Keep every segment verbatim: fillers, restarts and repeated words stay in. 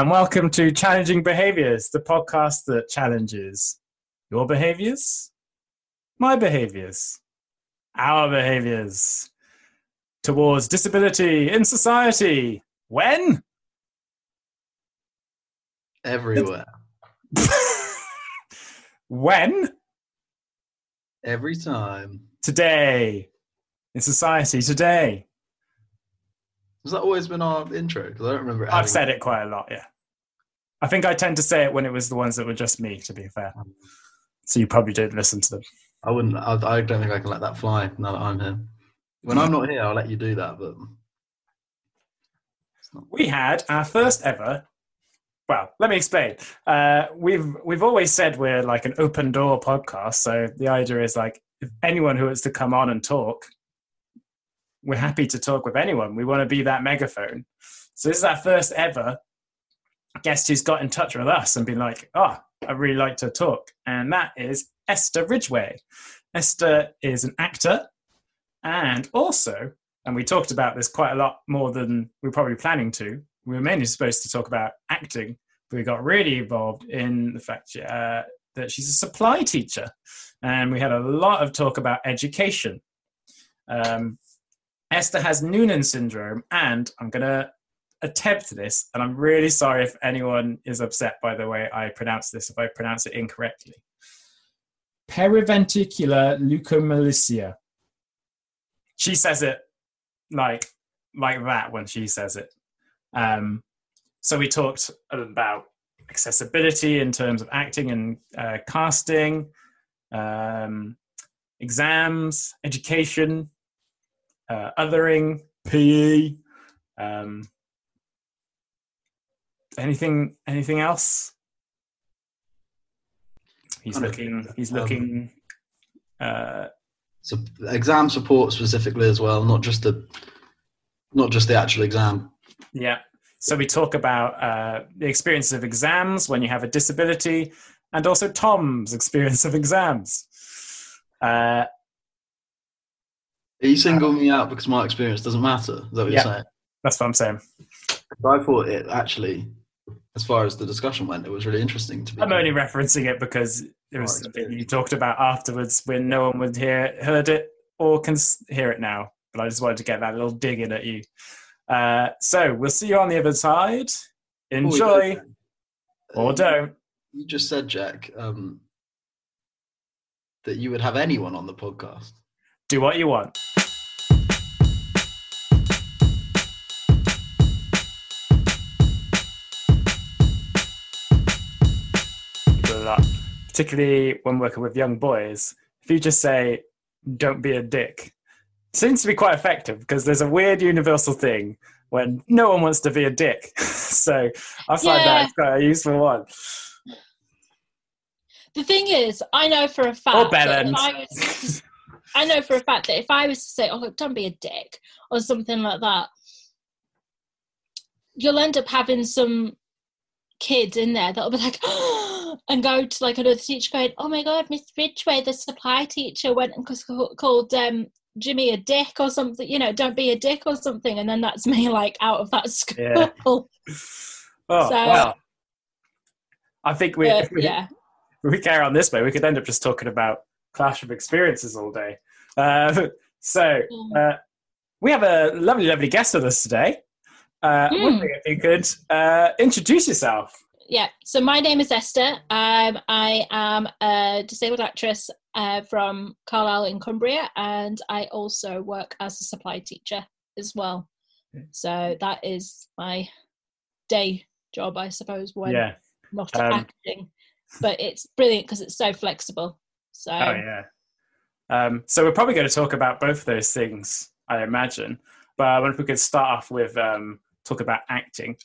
and welcome to Challenging Behaviours, the podcast that challenges your behaviours, my behaviours, our behaviours towards disability in society. When? Everywhere. When? Every time. Today. In society today. Has that always been our intro? Because I don't remember it. I've said it quite a lot, yeah. I think I tend to say it when it was the ones that were just me, to be fair. So you probably didn't listen to them. I wouldn't. I, I don't think I can let that fly now that I'm here. When I'm not here, I'll let you do that. But not... We had our first ever... Well, let me explain. Uh, we've we've always said we're like an open door podcast. So the idea is like, if anyone who wants to come on and talk... We're happy to talk with anyone. We want to be that megaphone. So this is our first ever guest who's got in touch with us and been like, oh, I really like to talk. And that is Esther Ridgeway. Esther is an actor and also, and we talked about this quite a lot more than we were probably planning to. We were mainly supposed to talk about acting, but we got really involved in the fact uh, that she's a supply teacher. And we had a lot of talk about education. Um, Esther has Noonan syndrome, and I'm going to attempt this, and I'm really sorry if anyone is upset by the way I pronounce this, if I pronounce it incorrectly. Periventricular leukomalacia. She says it like like that when she says it. Um, so we talked about accessibility in terms of acting and uh, casting, um, exams, education, Uh, othering, P E, um, anything, anything else? He's looking. He's looking. Um, uh, so exam support specifically as well, not just the, not just the actual exam. Yeah. So we talk about uh, the experience of exams when you have a disability, and also Tom's experience of exams. Uh, Are you singling me out because my experience doesn't matter? Is that what yeah, you're saying? That's what I'm saying. I thought it actually, as far as the discussion went, it was really interesting to be. I'm only referencing it because it was something you talked about afterwards when no one would hear heard it or can hear it now. But I just wanted to get that little dig in at you. Uh, so we'll see you on the other side. Enjoy, oh, or don't. You just said, Jack, um, that you would have anyone on the podcast. Do what you want. Particularly when working with young boys, if you just say, don't be a dick, it seems to be quite effective because there's a weird universal thing when no one wants to be a dick. So I find yeah. that it's quite a useful one. The thing is, I know for a fact... Or balance. I know for a fact that if I was to say, oh, look, don't be a dick, or something like that, you'll end up having some kid in there that'll be like, oh, and go to like another teacher going, oh my God, Miss Ridgeway, the supply teacher, went and called um, Jimmy a dick or something, you know, don't be a dick or something. And then that's me like out of that school. Yeah. oh, so, wow. I think we, uh, if we, yeah. if we carry on this way, we could end up just talking about clash of experiences all day. Uh, so uh, we have a lovely, lovely guest with us today. Uh, mm. Wondering if you could uh, introduce yourself. Yeah. So my name is Esther. Um, I am a disabled actress uh, from Carlisle in Cumbria, and I also work as a supply teacher as well. So that is my day job, I suppose, when yeah. not um, acting. But it's brilliant because it's so flexible. So. Oh yeah, um, so we're probably going to talk about both of those things, I imagine. But I wonder if we could start off with um, talk about acting,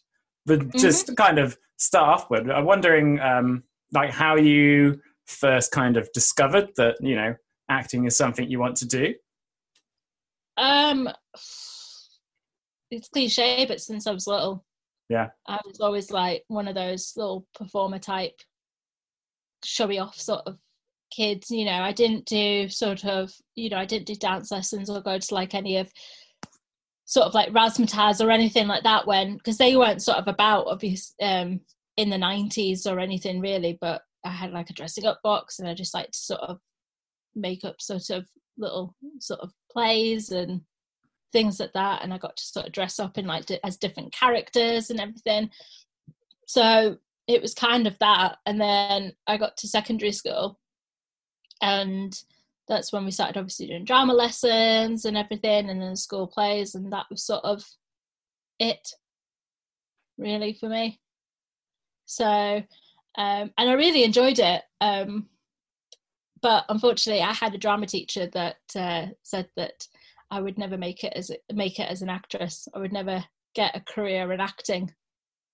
but mm-hmm. just to kind of start off with, I'm wondering um, like how you first kind of discovered that you know acting is something you want to do. Um, it's cliche, but since I was little, yeah, I was always like one of those little performer type, showy off sort of. Kids, you know, I didn't do sort of, you know, I didn't do dance lessons or go to like any of sort of like razzmatazz or anything like that, when, because they weren't sort of about, obviously, um, in the nineties or anything really, but I had like a dressing up box, and I just like to sort of make up sort of little sort of plays and things like that, and I got to sort of dress up in like d- as different characters and everything. So it was kind of that. And then I got to secondary school, and that's when we started obviously doing drama lessons and everything, and then school plays, and that was sort of it really for me. So um and I really enjoyed it, um but unfortunately I had a drama teacher that uh, said that I would never make it as make it as an actress. I would never get a career in acting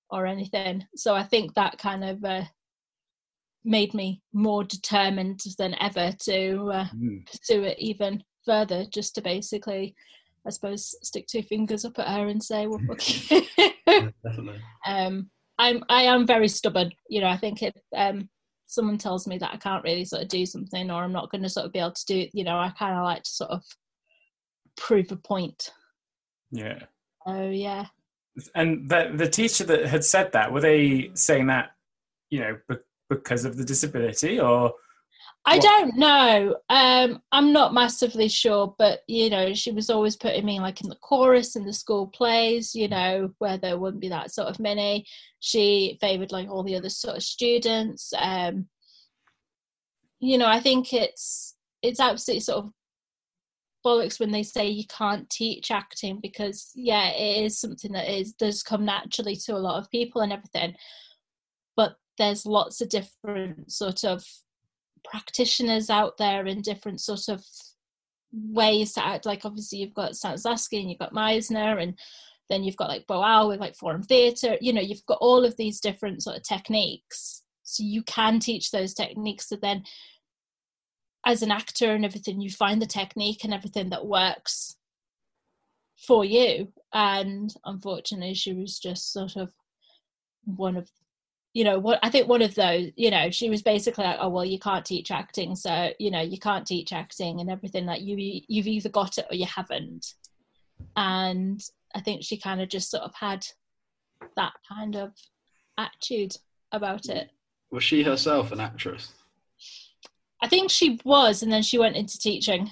or anything. So I think that kind of uh, made me more determined than ever to uh, mm. pursue it even further, just to basically, I suppose, stick two fingers up at her and say, well, fuck you. Yeah, definitely. Um, I'm, I am very stubborn. You know, I think if um, someone tells me that I can't really sort of do something, or I'm not going to sort of be able to do it, you know, I kind of like to sort of prove a point. Yeah. Oh, yeah. And the, the teacher that had said that, were they saying that, you know, but because of the disability, or I what? Don't know. Um, I'm not massively sure, but you know, she was always putting me like in the chorus in the school plays, you know, where there wouldn't be that sort of many. She favoured like all the other sort of students. Um, you know, I think it's it's absolutely sort of bollocks when they say you can't teach acting, because yeah, it is something that is does come naturally to a lot of people and everything. There's lots of different sort of practitioners out there in different sort of ways to act. Like obviously you've got Stanislavski and you've got Meisner, and then you've got like Boal with like Forum Theatre. You know, you've got all of these different sort of techniques. So you can teach those techniques. So then as an actor and everything, you find the technique and everything that works for you. And unfortunately she was just sort of one of you know, what I think one of those, you know, she was basically like, oh, well, you can't teach acting. So, you know, you can't teach acting and everything. Like you, you've either got it or you haven't. And I think she kind of just sort of had that kind of attitude about it. Was she herself an actress? I think she was. And then she went into teaching.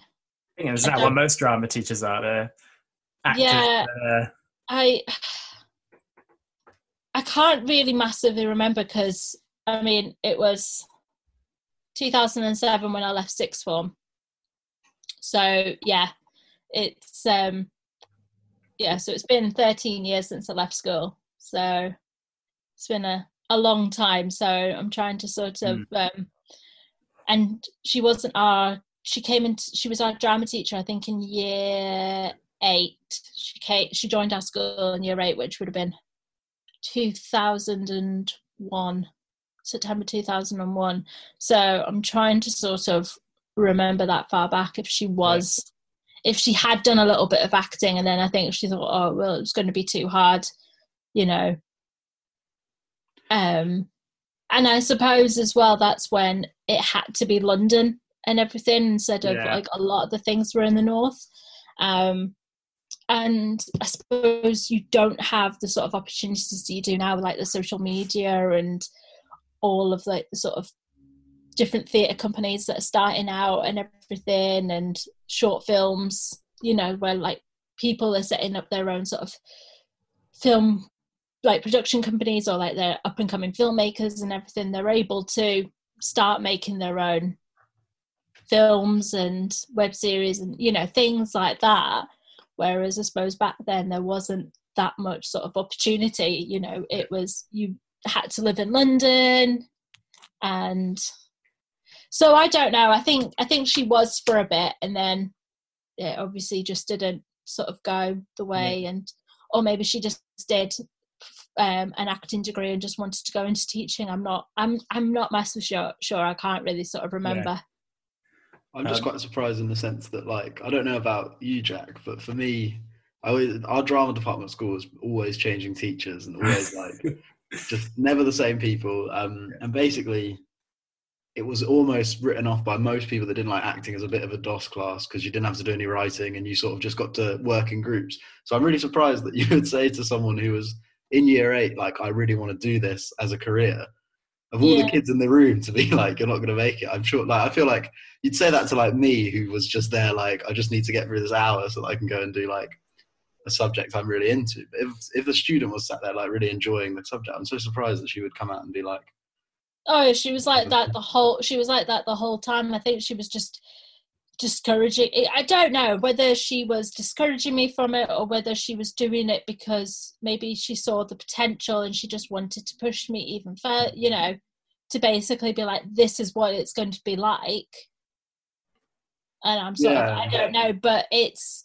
I think it's not what most drama teachers are. They're actors, yeah. They're... I... I can't really massively remember, because I mean it was two thousand seven when I left sixth form, so yeah, it's um yeah so it's been thirteen years since I left school, so it's been a, a long time. So I'm trying to sort of mm. um and she wasn't our she came in t- she was our drama teacher, I think, in year eight. She came, she joined our school in year eight, which would have been two thousand one, September two thousand one. So I'm trying to sort of remember that far back, if she was yeah. if she had done a little bit of acting, and then I think she thought, oh well, it's going to be too hard, you know. Um and I suppose as well that's when it had to be London and everything, instead of yeah. like a lot of the things were in the north. um And I suppose you don't have the sort of opportunities that you do now, like the social media and all of like the sort of different theatre companies that are starting out and everything, and short films, you know, where like people are setting up their own sort of film, like production companies, or like they're up and coming filmmakers and everything. They're able to start making their own films and web series and, you know, things like that. Whereas I suppose back then there wasn't that much sort of opportunity, you know, it was, you had to live in London. And so I don't know, I think I think she was for a bit, and then it obviously just didn't sort of go the way, yeah. and or maybe she just did um, an acting degree and just wanted to go into teaching. I'm not, I'm I'm not massively sure, sure. I can't really sort of remember. Yeah. I'm just quite surprised in the sense that, like, I don't know about you, Jack, but for me, I always, our drama department at school was always changing teachers and always, like, just never the same people. Um, and basically, it was almost written off by most people that didn't like acting as a bit of a DOS class, because you didn't have to do any writing and you sort of just got to work in groups. So I'm really surprised that you would say to someone who was in year eight, like, I really want to do this as a career, of all yeah. the kids in the room, to be like, you're not going to make it. I'm sure, like, I feel like you'd say that to like me, who was just there, like, I just need to get through this hour so that I can go and do like a subject I'm really into. But if, if a student was sat there like really enjoying the subject, I'm so surprised that she would come out and be like, oh, she was like that the whole, she was like that the whole time. I think she was just discouraging. I don't know whether she was discouraging me from it or whether she was doing it because maybe she saw the potential and she just wanted to push me even further, you know, to basically be like, this is what it's going to be like. And I'm sort yeah. of, I don't know, but it's,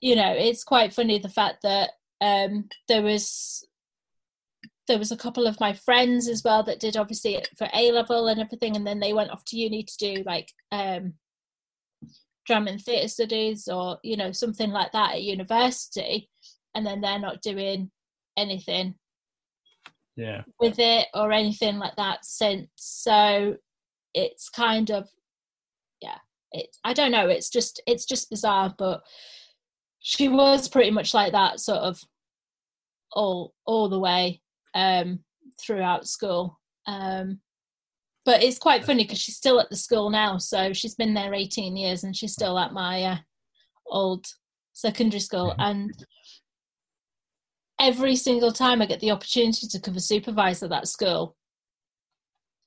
you know, it's quite funny the fact that um, there was... There was a couple of my friends as well that did obviously it for A-level and everything, and then they went off to uni to do like um, drama and theatre studies or, you know, something like that at university, and then they're not doing anything yeah. with it or anything like that since. So it's kind of, yeah, it's, I don't know, it's just it's just bizarre, but she was pretty much like that sort of all all the way. Um, throughout school, um, but it's quite funny because she's still at the school now, so she's been there eighteen years and she's still at my uh, old secondary school, and every single time I get the opportunity to cover supervisor at that school,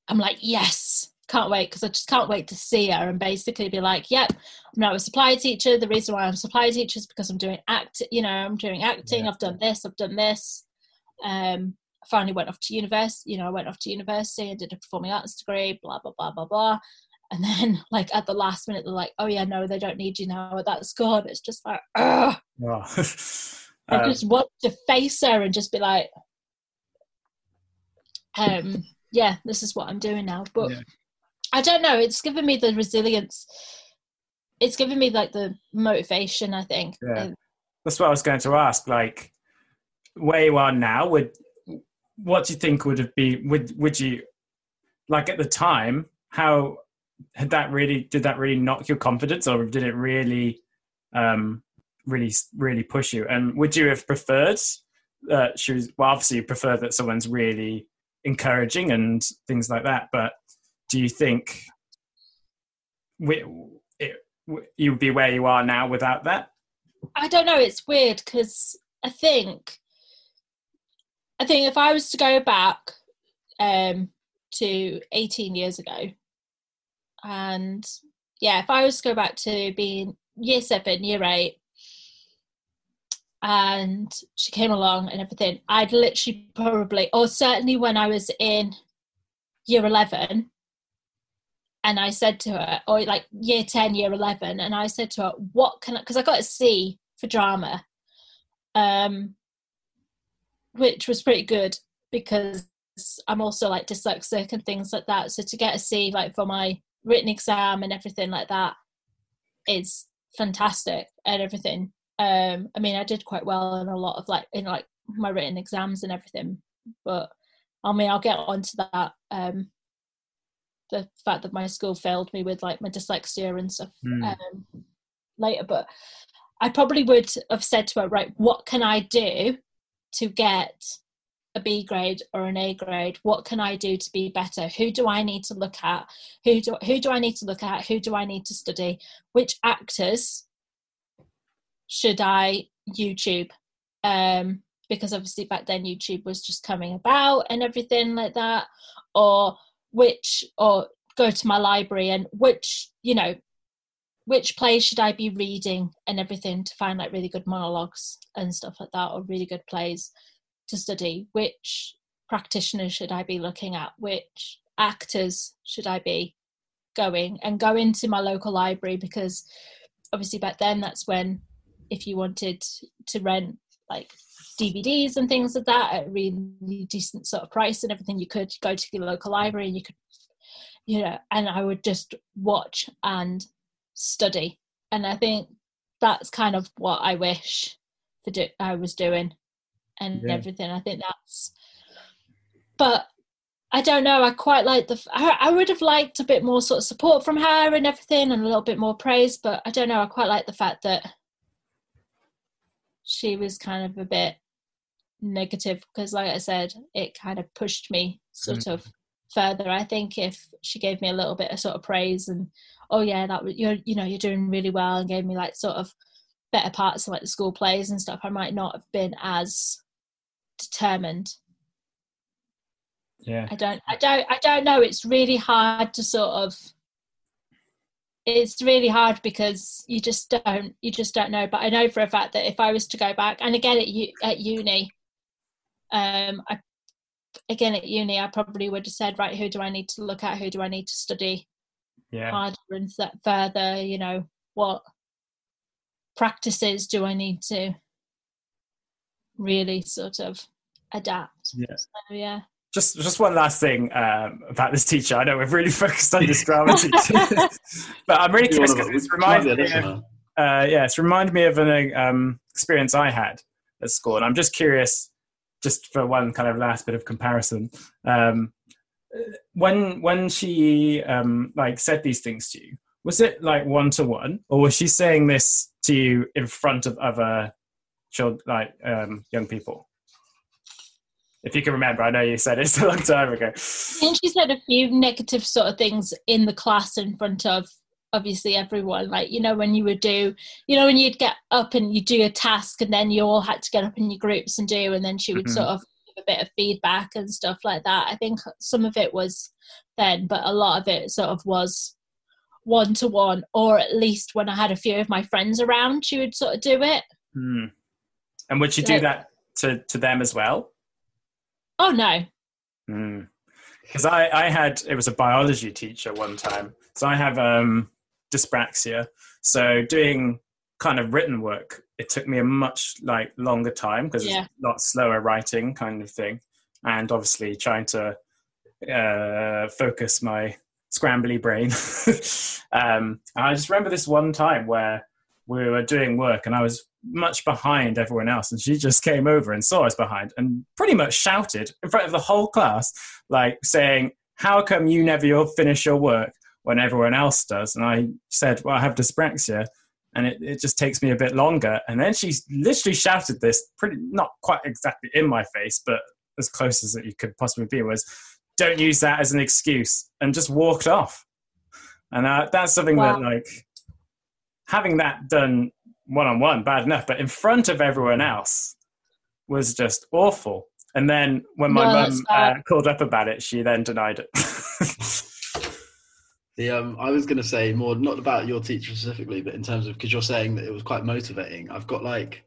I'm like, yes, can't wait, because I just can't wait to see her and basically be like, yep, I'm now a supply teacher. The reason why I'm a supply teacher is because I'm doing act you know I'm doing acting yeah. I've done this I've done this um I finally went off to university, you know, I went off to university and did a performing arts degree, blah, blah, blah, blah, blah. And then, like, at the last minute, they're like, oh, yeah, no, they don't need you now at that school. And it's just like, ugh. Oh. I um, just want to face her and just be like, um, yeah, this is what I'm doing now. But yeah. I don't know. It's given me the resilience. It's given me, like, the motivation, I think. Yeah. Um, That's what I was going to ask. Like, where you are now would... What do you think would have been, would, would you, like at the time, how had that really, did that really knock your confidence, or did it really, um, really, really push you? And would you have preferred, uh, she was, well, obviously you prefer that someone's really encouraging and things like that, but do you think we, it, you'd be where you are now without that? I don't know. It's weird because I think, I think if I was to go back um, to eighteen years ago, and yeah, if I was to go back to being year seven, year eight, and she came along and everything, I'd literally probably, or certainly when I was in year eleven, and I said to her, or like year ten, year eleven, and I said to her, what can I, because I got a C for drama. Um, which was pretty good because I'm also like dyslexic and things like that. So to get a C like for my written exam and everything like that is fantastic and everything. Um, I mean, I did quite well in a lot of like, in like my written exams and everything, but I mean, I'll get onto that. Um, the fact that my school failed me with like my dyslexia and stuff mm. um, later, but I probably would have said to her, right, what can I do to get a B grade or an A grade? What can I do to be better? Who do I need to look at? Who do who do I need to look at? Who do I need to study? Which actors should I YouTube? Um, because obviously back then YouTube was just coming about and everything like that. Or which, or go to my library and which, you know, which plays should I be reading and everything to find like really good monologues and stuff like that, or really good plays to study? Which practitioners should I be looking at? Which actors should I be going and go into my local library? Because obviously back then that's when if you wanted to rent like D V Ds and things like that at a really decent sort of price and everything, you could go to your local library and you could, you know, and I would just watch and study, and I think that's kind of what I wish for do- I was doing and yeah. everything. I think that's, but I don't know. I quite like the, I, I would have liked a bit more sort of support from her and everything and a little bit more praise, but I don't know. I quite like the fact that she was kind of a bit negative because, like I said, it kind of pushed me sort mm. of further. I think if she gave me a little bit of sort of praise and, oh yeah, that you're, you know, you're doing really well, and gave me like sort of better parts of like the school plays and stuff, I might not have been as determined. Yeah. I don't, I don't, I don't know. It's really hard to sort of, it's really hard because you just don't, you just don't know. But I know for a fact that if I was to go back, and again at, u- at uni, um, I, again at uni, I probably would have said, right, who do I need to look at? Who do I need to study yeah. harder and further? You know, what practices do I need to really sort of adapt? Yeah. So, yeah. Just just one last thing um, about this teacher. I know we've really focused on this drama teacher, but I'm really curious because it's reminded me of, uh, yeah, it's reminded me of an um, experience I had at school. And I'm just curious, just for one kind of last bit of comparison, um, when when she um, like said these things to you, was it like one-to-one, or was she saying this to you in front of other children, like um, young people? If you can remember, I know you said it's a long time ago. I think she said a few negative sort of things in the class in front of obviously everyone. Like, you know, when you would do, you know, when you'd get up and you do a task and then you all had to get up in your groups and do, and then she would mm-hmm. sort of give a bit of feedback and stuff like that. I think some of it was then, but a lot of it sort of was one-to-one, or at least when I had a few of my friends around, she would sort of do it. Mm. And would she do like, that to, to them as well? Oh, no. Because mm. I, I had, it was a biology teacher one time. So I have um, dyspraxia. So doing kind of written work, it took me a much like longer time because yeah. it's a lot slower writing kind of thing. And obviously trying to uh, focus my scrambly brain. um, and I just remember this one time where we were doing work and I was much behind everyone else, and she just came over and saw us behind and pretty much shouted in front of the whole class, like saying, how come you never finish your work when everyone else does? And I said, well, I have dyspraxia and it, it just takes me a bit longer. And then she literally shouted this, pretty not quite exactly in my face, but as close as you could possibly be, was, don't use that as an excuse, and just walked off. And uh, that's something wow. that, like, having that done one-on-one, bad enough, but in front of everyone else was just awful. And then when my no, mum uh, called up about it, she then denied it. the um, I was going to say more, not about your teacher specifically, but in terms of, because you're saying that it was quite motivating. I've got like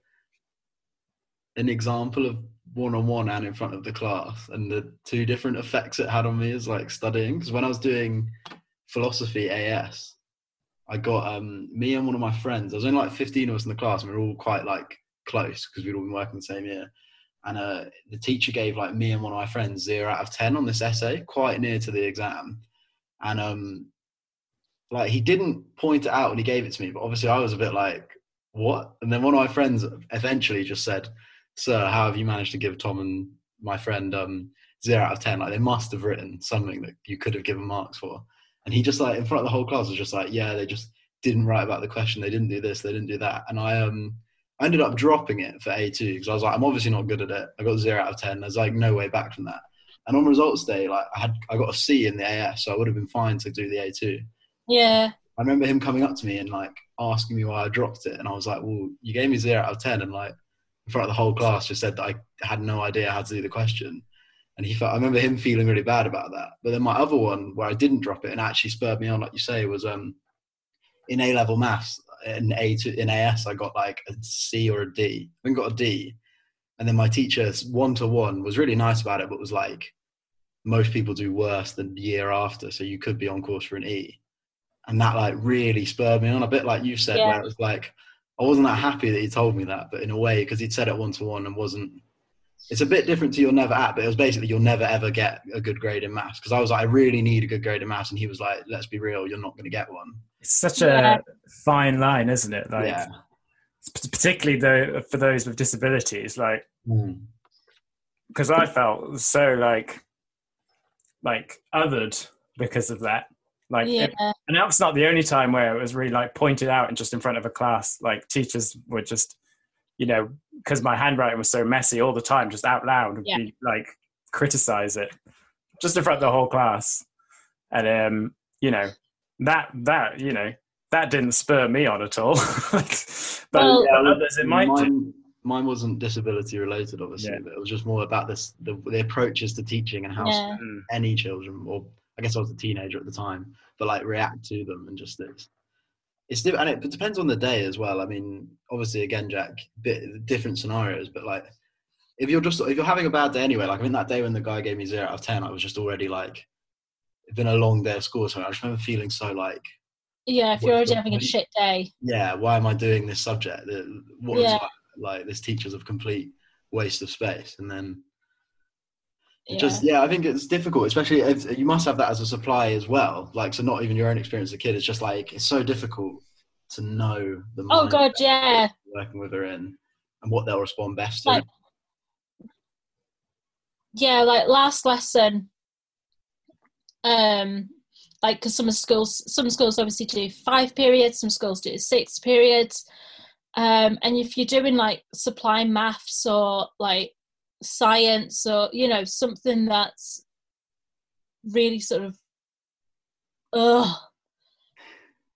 an example of one-on-one and in front of the class, and the two different effects it had on me is like studying. Because when I was doing philosophy A S, I got um, me and one of my friends, there was only like fifteen of us in the class, and we were all quite like close because we'd all been working the same year. And uh, the teacher gave like me and one of my friends zero out of ten on this essay, quite near to the exam. And um, like he didn't point it out when he gave it to me, but obviously I was a bit like, what? And then one of my friends eventually just said, sir, how have you managed to give Tom and my friend um, zero out of ten? Like they must have written something that you could have given marks for. And he just like in front of the whole class was just like, yeah, they just didn't write about the question. They didn't do this. They didn't do that. And I um I ended up dropping it for A two because I was like, I'm obviously not good at it. I got zero out of ten. There's like no way back from that. And on results day, like I had, I got a C in the A S, so I would have been fine to do the A two. Yeah. I remember him coming up to me and like asking me why I dropped it. And I was like, well, you gave me zero out of ten. And like in front of the whole class just said that I had no idea how to do the question. And he felt, I remember him feeling really bad about that. But then my other one, where I didn't drop it and actually spurred me on, like you say, was um, in A-level maths, in A two, in A S, I got like a C or a D. I think got a D. And then my teacher, one-to-one, was really nice about it, but was like, most people do worse than the year after, so you could be on course for an E. And that like really spurred me on, a bit like you said, yeah. where it was like, I wasn't that happy that he told me that, but in a way, because he'd said it one-to-one and wasn't, it's a bit different to you'll never at, but it was basically you'll never ever get a good grade in maths. Because I was like, I really need a good grade in maths, and he was like, let's be real, you're not going to get one. It's such yeah. a fine line, isn't it? Like, yeah. particularly though for those with disabilities, like because mm. I felt so like like othered because of that. Like, yeah. it, and that's not the only time where it was really like pointed out and just in front of a class. Like teachers would just, you know, because my handwriting was so messy all the time, just out loud, yeah. be, like criticize it just in front of the whole class. And um, you know, that that you know that didn't spur me on at all. But well, yeah, others it might. Mine, mine wasn't disability related, obviously. Yeah. But it was just more about this the, the approaches to teaching and how yeah. any children or. I guess I was a teenager at the time, but like react to them and just it's it's and it depends on the day as well. I mean, obviously, again, Jack, bit, different scenarios, but like if you're just if you're having a bad day anyway, like I mean that day when the guy gave me zero out of ten, I was just already like it's been a long day of school, so I just remember feeling so like yeah, if you're already having a shit day, yeah, why am I doing this subject? What yeah. is like, like this teacher's a complete waste of space, and then. Yeah. Just yeah, I think it's difficult, especially if you must have that as a supply as well. Like, so not even your own experience as a kid. It's just like it's so difficult to know the oh god, yeah, working with her in and what they'll respond best like, to. Yeah, like last lesson, um, like because some schools, some schools obviously do five periods, some schools do six periods, um, and if you're doing like supply maths or like. Science or you know something that's really sort of ugh,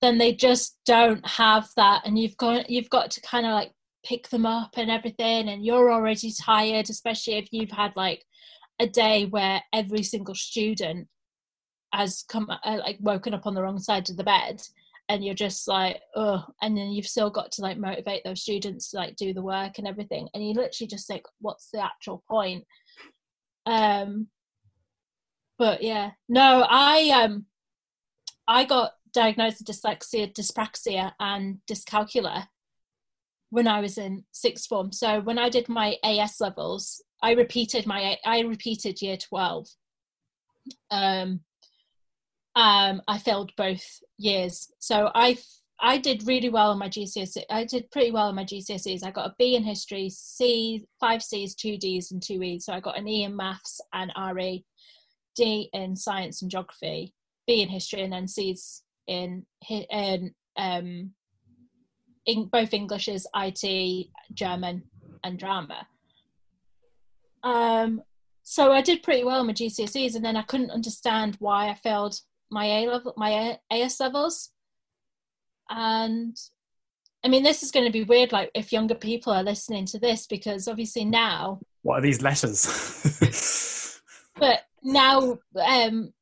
then they just don't have that, and you've got you've got to kind of like pick them up and everything, and you're already tired, especially if you've had like a day where every single student has come uh, like woken up on the wrong side of the bed, and you're just like oh, and then you've still got to like motivate those students to like do the work and everything, and you literally just think what's the actual point. Um but yeah no I um I got diagnosed with dyslexia, dyspraxia and dyscalculia when I was in sixth form. So when I did my A S levels, I repeated my I repeated year twelve. um Um, I failed both years. So I, I did really well on my G C S E. I did pretty well on my G C S Es. I got a B in history, C, five Cs, two Ds and two Es. So I got an E in maths and R E, D in science and geography, B in history, and then Cs in, in, um, in both Englishes, I T, German and drama. Um, so I did pretty well on my G C S Es, and then I couldn't understand why I failed my A level, my A S levels. And I mean, this is going to be weird, like if younger people are listening to this, because obviously now what are these letters? But now um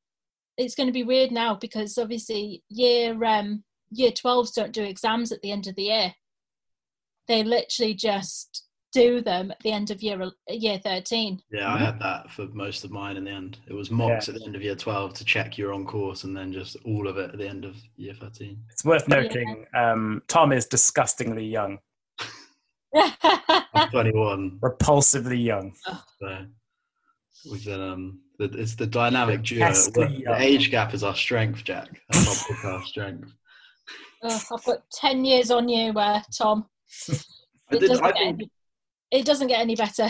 it's going to be weird now, because obviously year um year twelves don't do exams at the end of the year. They literally just do them at the end of year year thirteen. Yeah, I had that for most of mine in the end. It was mocks yeah. at the end of year twelve to check you're on course, and then just all of it at the end of year thirteen. It's worth noting, yeah. um, Tom is disgustingly young. I'm twenty-one. Repulsively young. Oh. So, we've been, um, the, it's the dynamic duo. The, the age gap is our strength, Jack. That's our strength. Oh, I've got ten years on you, uh, Tom. I did, I think, It doesn't get any better.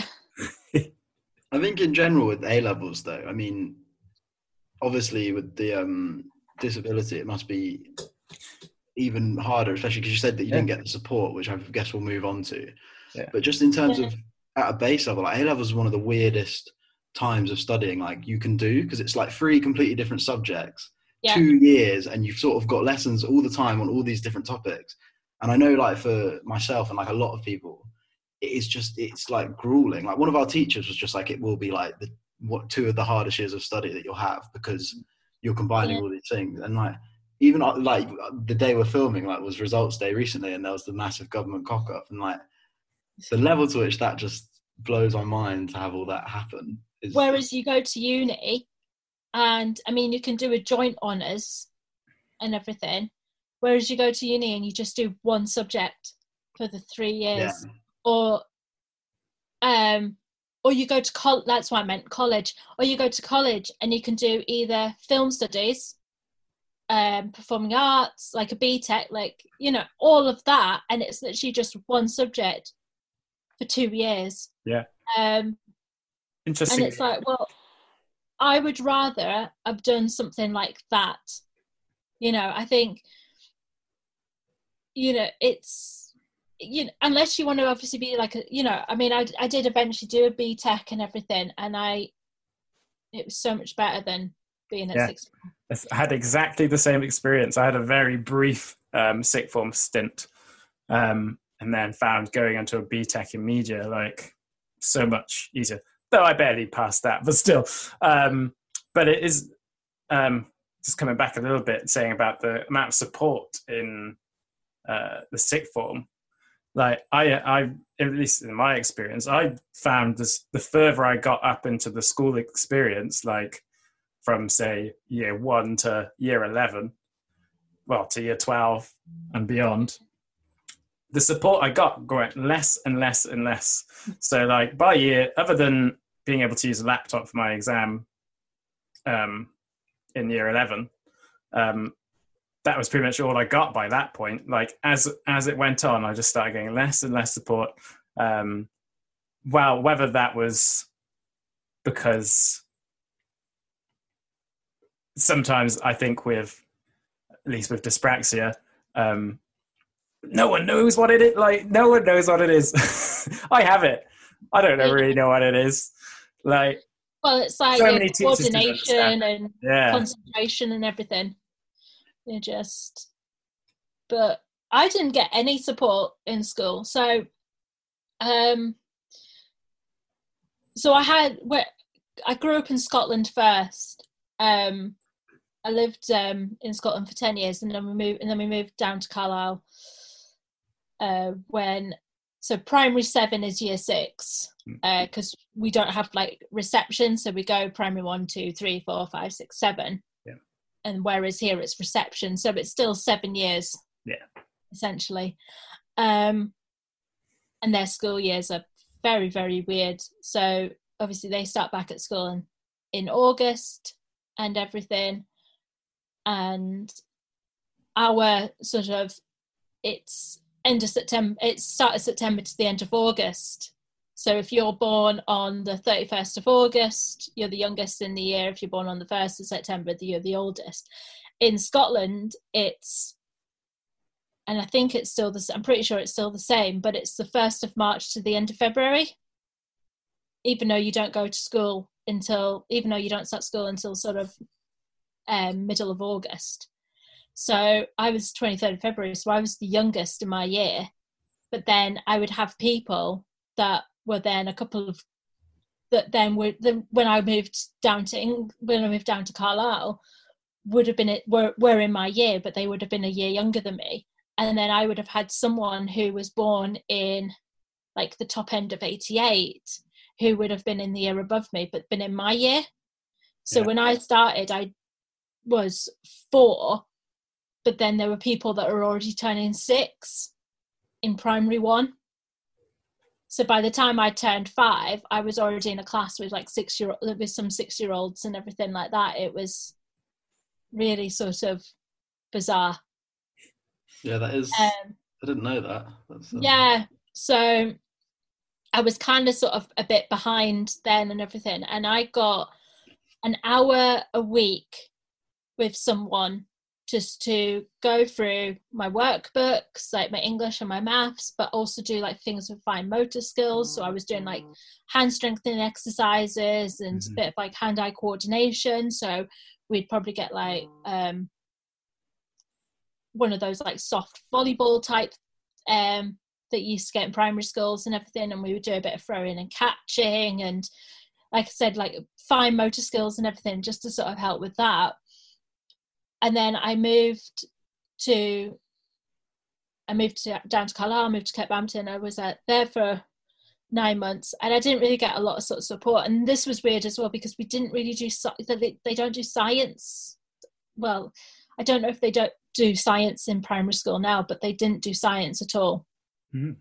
I think in general with A levels though, I mean, obviously with the um, disability, it must be even harder, especially because you said that you yeah. didn't get the support, which I guess we'll move on to. Yeah. But just in terms yeah. of at a base level, like A levels is one of the weirdest times of studying like you can do, because it's like three completely different subjects, yeah. two years, and you've sort of got lessons all the time on all these different topics. And I know like for myself and like a lot of people, it's just it's like grueling. Like one of our teachers was just like, it will be like the what two of the hardest years of study that you'll have, because you're combining yeah. all these things. And like even like the day we're filming like was results day recently, and there was the massive government cock up, and like the level to which that just blows my mind to have all that happen is, whereas you go to uni and I mean you can do a joint honours and everything, whereas you go to uni and you just do one subject for the three years. yeah. Or, um, or you go to col- that's why I meant college. Or you go to college and you can do either film studies, um, performing arts, like a B Tech, like you know, all of that, and it's literally just one subject for two years. Yeah. Um, interesting. And it's like, well, I would rather have done something like that. You know, I think, you know, it's, you know, unless you want to obviously be like, a, you know, I mean, I, I did eventually do a B Tech and everything, and I, it was so much better than being at yeah. sixth form. I had exactly the same experience. I had a very brief um, sixth form stint, um, and then found going into a B Tech in media, like, so much easier. Though I barely passed that, but still. Um, but it is, um, just coming back a little bit, saying about the amount of support in uh, the sixth form. Like, I, I, at least in my experience, I found this, the further I got up into the school experience, like from, say, year one to year eleven, well, to year twelve and beyond, the support I got got less and less and less. So, like, by year, other than being able to use a laptop for my exam um, in year eleven, um, that was pretty much all I got by that point. Like, as as it went on, I just started getting less and less support. Um, well, whether that was because sometimes I think with, at least with dyspraxia, um, no one knows what it is. Like, no one knows what it is. I have it. I don't know, really know what it is. Like, well, it's like so many coordination and yeah. concentration and everything. They're just, but I didn't get any support in school. So, um, so I had, where I grew up in Scotland first. Um, I lived um, in Scotland for ten years, and then we moved, and then we moved down to Carlisle. Uh, when so primary seven is year six, because uh, we don't have like reception, so we go primary one, two, three, four, five, six, seven. Yeah. And whereas here it's reception, so it's still seven years. Yeah. Essentially, um, and their school years are very, very weird. So obviously they start back at school in, in August and everything, and our sort of it's. end of September, it's start of September to the end of August. So if you're born on the thirty-first of August, you're the youngest in the year. If you're born on the first of September, you're the oldest. In Scotland, it's, and I think it's still the, I'm pretty sure it's still the same, but it's the first of March to the end of February, even though you don't go to school until, even though you don't start school until sort of um, middle of August. So I was twenty-third of February, so I was the youngest in my year. But then I would have people that were then a couple of, that then were, then when I moved down to, England, when I moved down to Carlisle, would have been, were, were in my year, but they would have been a year younger than me. And then I would have had someone who was born in like the top end of eighty-eight, who would have been in the year above me, but been in my year. So yeah. When I started, I was four. But then there were people that were already turning six in primary one. So by the time I turned five, I was already in a class with like six year with some six year olds and everything like that. It was really sort of bizarre. Yeah, that is. Um, I didn't know that. That's, uh... Yeah, so I was kind of sort of a bit behind then and everything, and I got an hour a week with someone. Just to go through my workbooks, like my English and my maths, but also do like things with fine motor skills. So I was doing like hand strengthening exercises and mm-hmm. a bit of like hand-eye coordination. So we'd probably get like um, one of those like soft volleyball type um, that you used to get in primary schools and everything. And we would do a bit of throwing and catching and like I said, like fine motor skills and everything just to sort of help with that. And then I moved to, I moved to, down to Carlisle, I moved to Kent Bampton. I was uh, there for nine months and I didn't really get a lot of sort of support. And this was weird as well because we didn't really do, they, they don't do science. Well, I don't know if they don't do science in primary school now, but they didn't do science at all. Mm-hmm.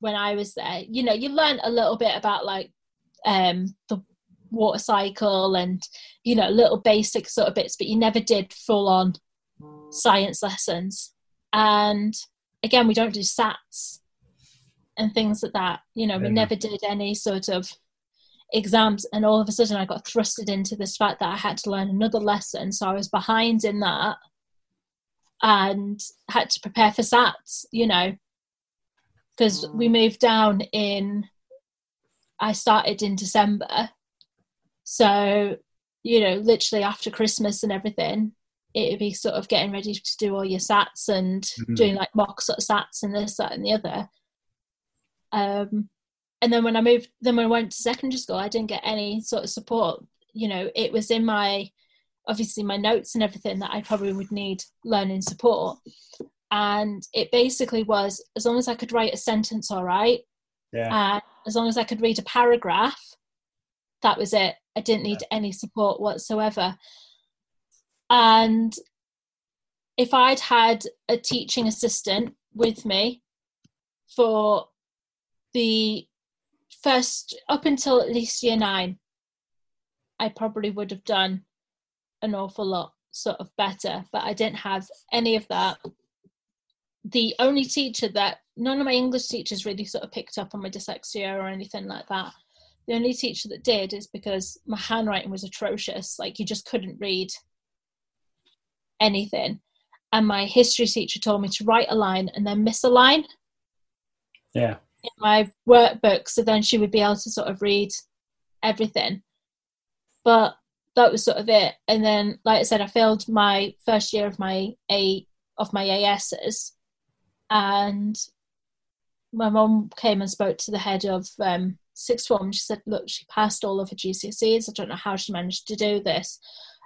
When I was there, you know, you learn a little bit about like um, the water cycle and you know little basic sort of bits, but you never did full-on science lessons. And again, we don't do SATs and things like that, you know. Yeah. We never did any sort of exams, and all of a sudden I got thrusted into this fact that I had to learn another lesson, so I was behind in that and had to prepare for SATs, you know, because we moved down in, I started in December, so, you know, literally after Christmas and everything, it would be sort of getting ready to do all your SATs and mm-hmm. doing like mock sort of SATs and this, that and the other. Um, and then when I moved, then when I went to secondary school, I didn't get any sort of support. You know, it was in my, obviously my notes and everything that I probably would need learning support. And it basically was, as long as I could write a sentence, all right. Yeah. And as long as I could read a paragraph, that was it. I didn't need yeah. any support whatsoever. And if I'd had a teaching assistant with me for the first, up until at least year nine, I probably would have done an awful lot sort of better, but I didn't have any of that. The only teacher that, none of my English teachers really sort of picked up on my dyslexia or anything like that. The only teacher that did is because my handwriting was atrocious. Like, you just couldn't read anything. And my history teacher told me to write a line and then miss a line. Yeah. In my workbook. So then she would be able to sort of read everything. But that was sort of it. And then, like I said, I failed my first year of my A of my A Ss. And my mum came and spoke to the head of um, sixth form. She said, look, she passed all of her G C S Es. I don't know how she managed to do this.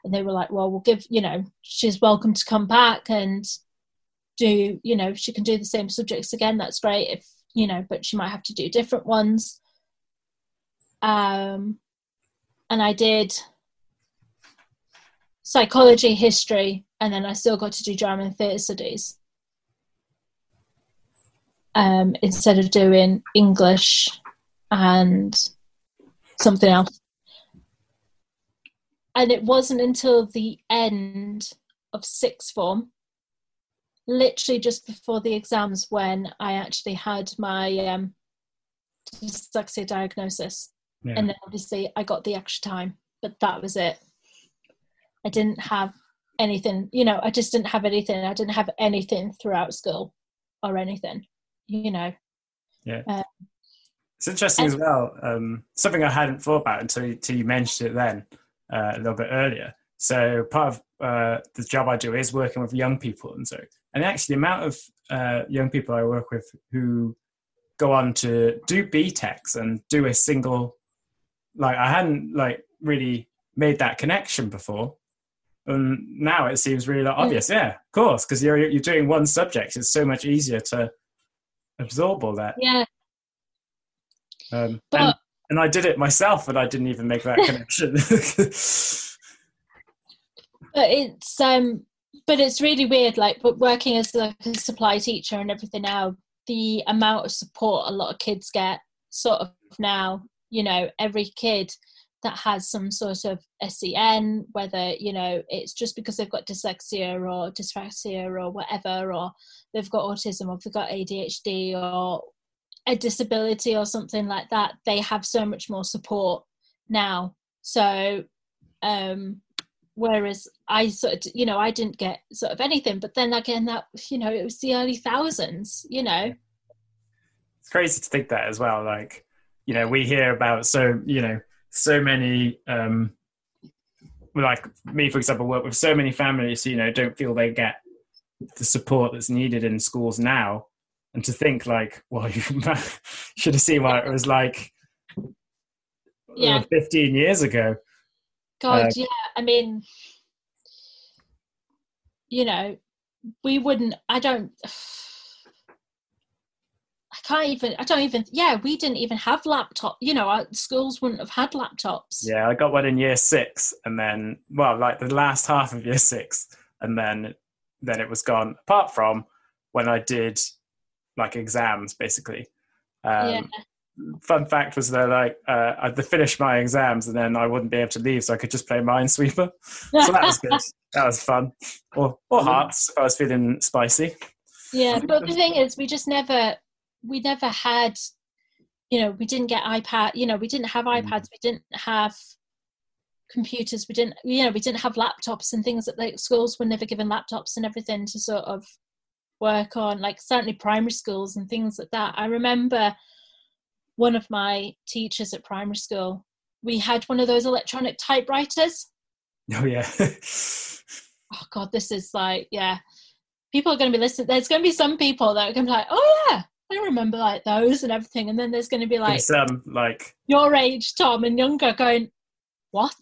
And they were like, well, we'll give, you know, she's welcome to come back and do, you know, she can do the same subjects again. That's great if, you know, but she might have to do different ones. Um, and I did psychology, history, and then I still got to do drama and theatre studies. Um, instead of doing English and something else. And it wasn't until the end of sixth form, literally just before the exams, when I actually had my um, dyslexia diagnosis. Yeah. And then obviously I got the extra time, but that was it. I didn't have anything, you know, I just didn't have anything. I didn't have anything throughout school or anything. You know, yeah. Um, it's interesting and, as well. Um, something I hadn't thought about until you, until you mentioned it then uh, a little bit earlier. So part of uh, the job I do is working with young people, and so and actually the amount of uh, young people I work with who go on to do B TECs and do a single, like I hadn't like really made that connection before, and now it seems really like, obvious. Yeah, yeah, of course, because you're you're doing one subject. It's so much easier to absorb all that. Yeah. Um, but, and, and I did it myself, and I didn't even make that connection. But it's um, but it's really weird. Like, but working as like a supply teacher and everything now, the amount of support a lot of kids get, sort of now, you know, every kid that has some sort of S E N, whether, you know, it's just because they've got dyslexia or dyspraxia or whatever, or they've got autism or they've got A D H D or a disability or something like that, they have so much more support now. So, um, whereas I sort of, you know, I didn't get sort of anything, but then again, that, you know, it was the early thousands, you know. It's crazy to think that as well. Like, you know, we hear about, so, you know, so many um like me, for example, work with so many families who, you know, don't feel they get the support that's needed in schools now, and to think like, well, you should have seen what it was like yeah. fifteen years ago. God, uh, yeah. I mean, you know, we wouldn't, I don't, I can't even, I don't even, yeah, we didn't even have laptops. You know, our schools wouldn't have had laptops. Yeah, I got one in year six, and then, well, like the last half of year six, and then then it was gone, apart from when I did, like, exams, basically. Um, yeah. Fun fact was though, like, uh, I'd finish my exams, and then I wouldn't be able to leave, so I could just play Minesweeper. So that was good. That was fun. Or, or Hearts, if I was feeling spicy. Yeah, but the thing is, we just never... we never had you know, we didn't get iPad, you know, we didn't have iPads, we didn't have computers, we didn't, you know, we didn't have laptops and things that like schools were never given laptops and everything to sort of work on, like certainly primary schools and things like that. I remember one of my teachers at primary school, we had one of those electronic typewriters. Oh yeah. Oh God, this is like, yeah. People are going to be listening. There's going to be some people that are going to be like, oh yeah, I remember like those and everything. And then there's going to be like, um, like your age, Tom, and younger going, what?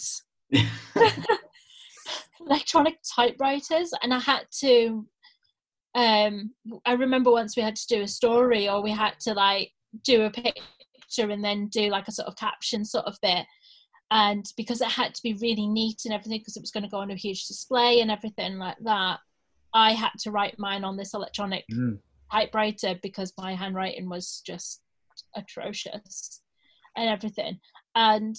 Electronic typewriters. And I had to, um, I remember once we had to do a story, or we had to like do a picture and then do like a sort of caption sort of bit. And because it had to be really neat and everything, because it was going to go on a huge display and everything like that, I had to write mine on this electronic mm. typewriter because my handwriting was just atrocious and everything. And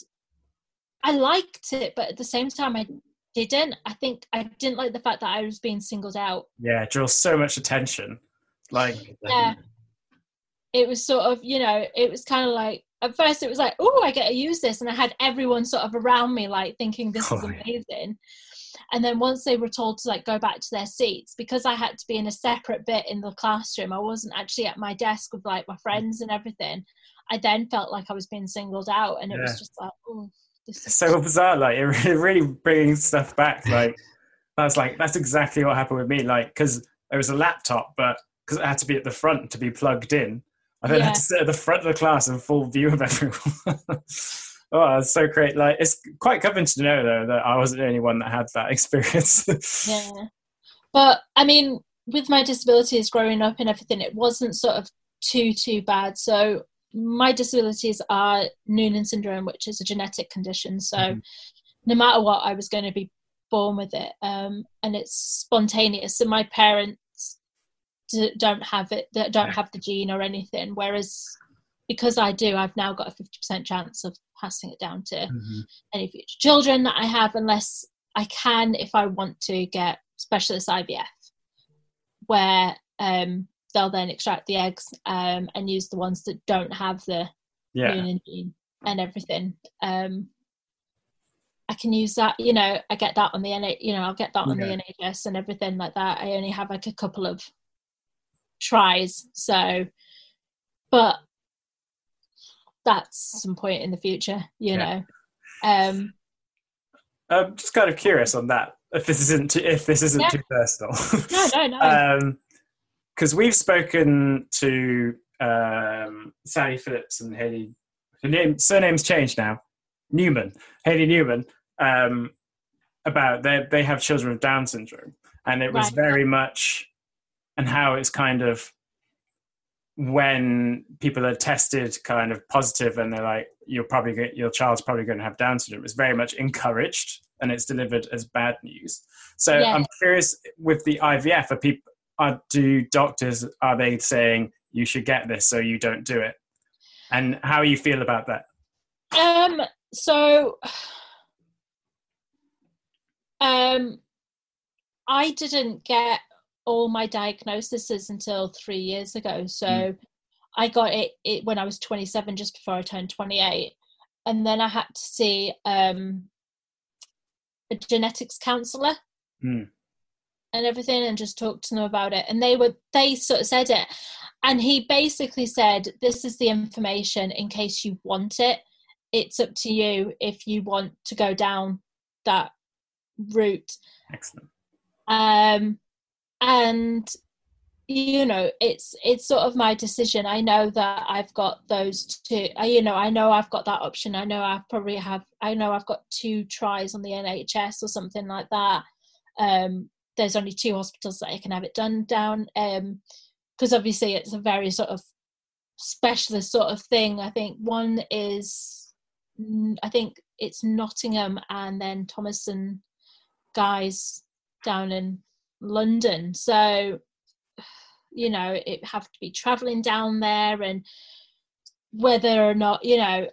I liked it, but at the same time, I didn't. I think I didn't like the fact that I was being singled out. Yeah, it draws so much attention. Like, yeah, it was sort of, you know, it was kind of like, at first it was like, oh, I get to use this. And I had everyone sort of around me, like thinking this oh, is amazing. Yeah. And then once they were told to like go back to their seats, because I had to be in a separate bit in the classroom, I wasn't actually at my desk with like my friends and everything. I then felt like I was being singled out, and it yeah. was just like, oh, this is so bizarre. Like it really brings stuff back. Like I was like, that's exactly what happened with me. Like, cause it was a laptop, but cause it had to be at the front to be plugged in. I then yeah. had to sit at the front of the class in full view of everyone. Oh, that's so great. Like, it's quite comforting to know, though, that I wasn't the only one that had that experience. Yeah. But, I mean, with my disabilities growing up and everything, it wasn't sort of too, too bad. So my disabilities are Noonan syndrome, which is a genetic condition. So mm-hmm. no matter what, I was going to be born with it. Um, and it's spontaneous. So my parents d- don't have it, they don't have the gene or anything, whereas... because I do, I've now got a fifty percent chance of passing it down to mm-hmm. any future children that I have, unless I can, if I want to, get specialist I V F, where um, they'll then extract the eggs um, and use the ones that don't have the yeah. Noonan gene and everything. Um, I can use that, you know, I get that on the N H S, you know, I'll get that okay. on the N H S and everything like that. I only have like a couple of tries, so, but that's some point in the future, you yeah. know. Um, I'm just kind of curious on that. If this isn't too, if this isn't yeah. too personal, no, no, no. Because um, we've spoken to um, Sally Phillips and Hayley. Her name, surname's changed now. Newman, Hayley Newman. Um, about they they have children with Down syndrome, and it was right. very much, and how it's kind of. When people are tested kind of positive and they're like, you're probably get, your child's probably going to have Down syndrome, it's very much encouraged and it's delivered as bad news. So yeah. I'm curious with the I V F, are people, are, do doctors, are they saying you should get this so you don't do it? And how you feel about that? Um, so, um, I didn't get all my diagnoses until three years ago. So mm. I got it, it when I was twenty-seven, just before I turned twenty-eight. And then I had to see um, a genetics counsellor mm. and everything, and just talk to them about it. And they were, they sort of said it. And he basically said, this is the information in case you want it. It's up to you if you want to go down that route. Excellent. Um, And, you know, it's it's sort of my decision. I know that I've got those two, you know, I know I've got that option. I know I probably have, I know I've got two tries on the N H S or something like that. Um, there's only two hospitals that I can have it done down. Um, because obviously it's a very sort of specialist sort of thing. I think one is, I think it's Nottingham and then Thomason guys down in London, so you know it have to be traveling down there, and whether or not you know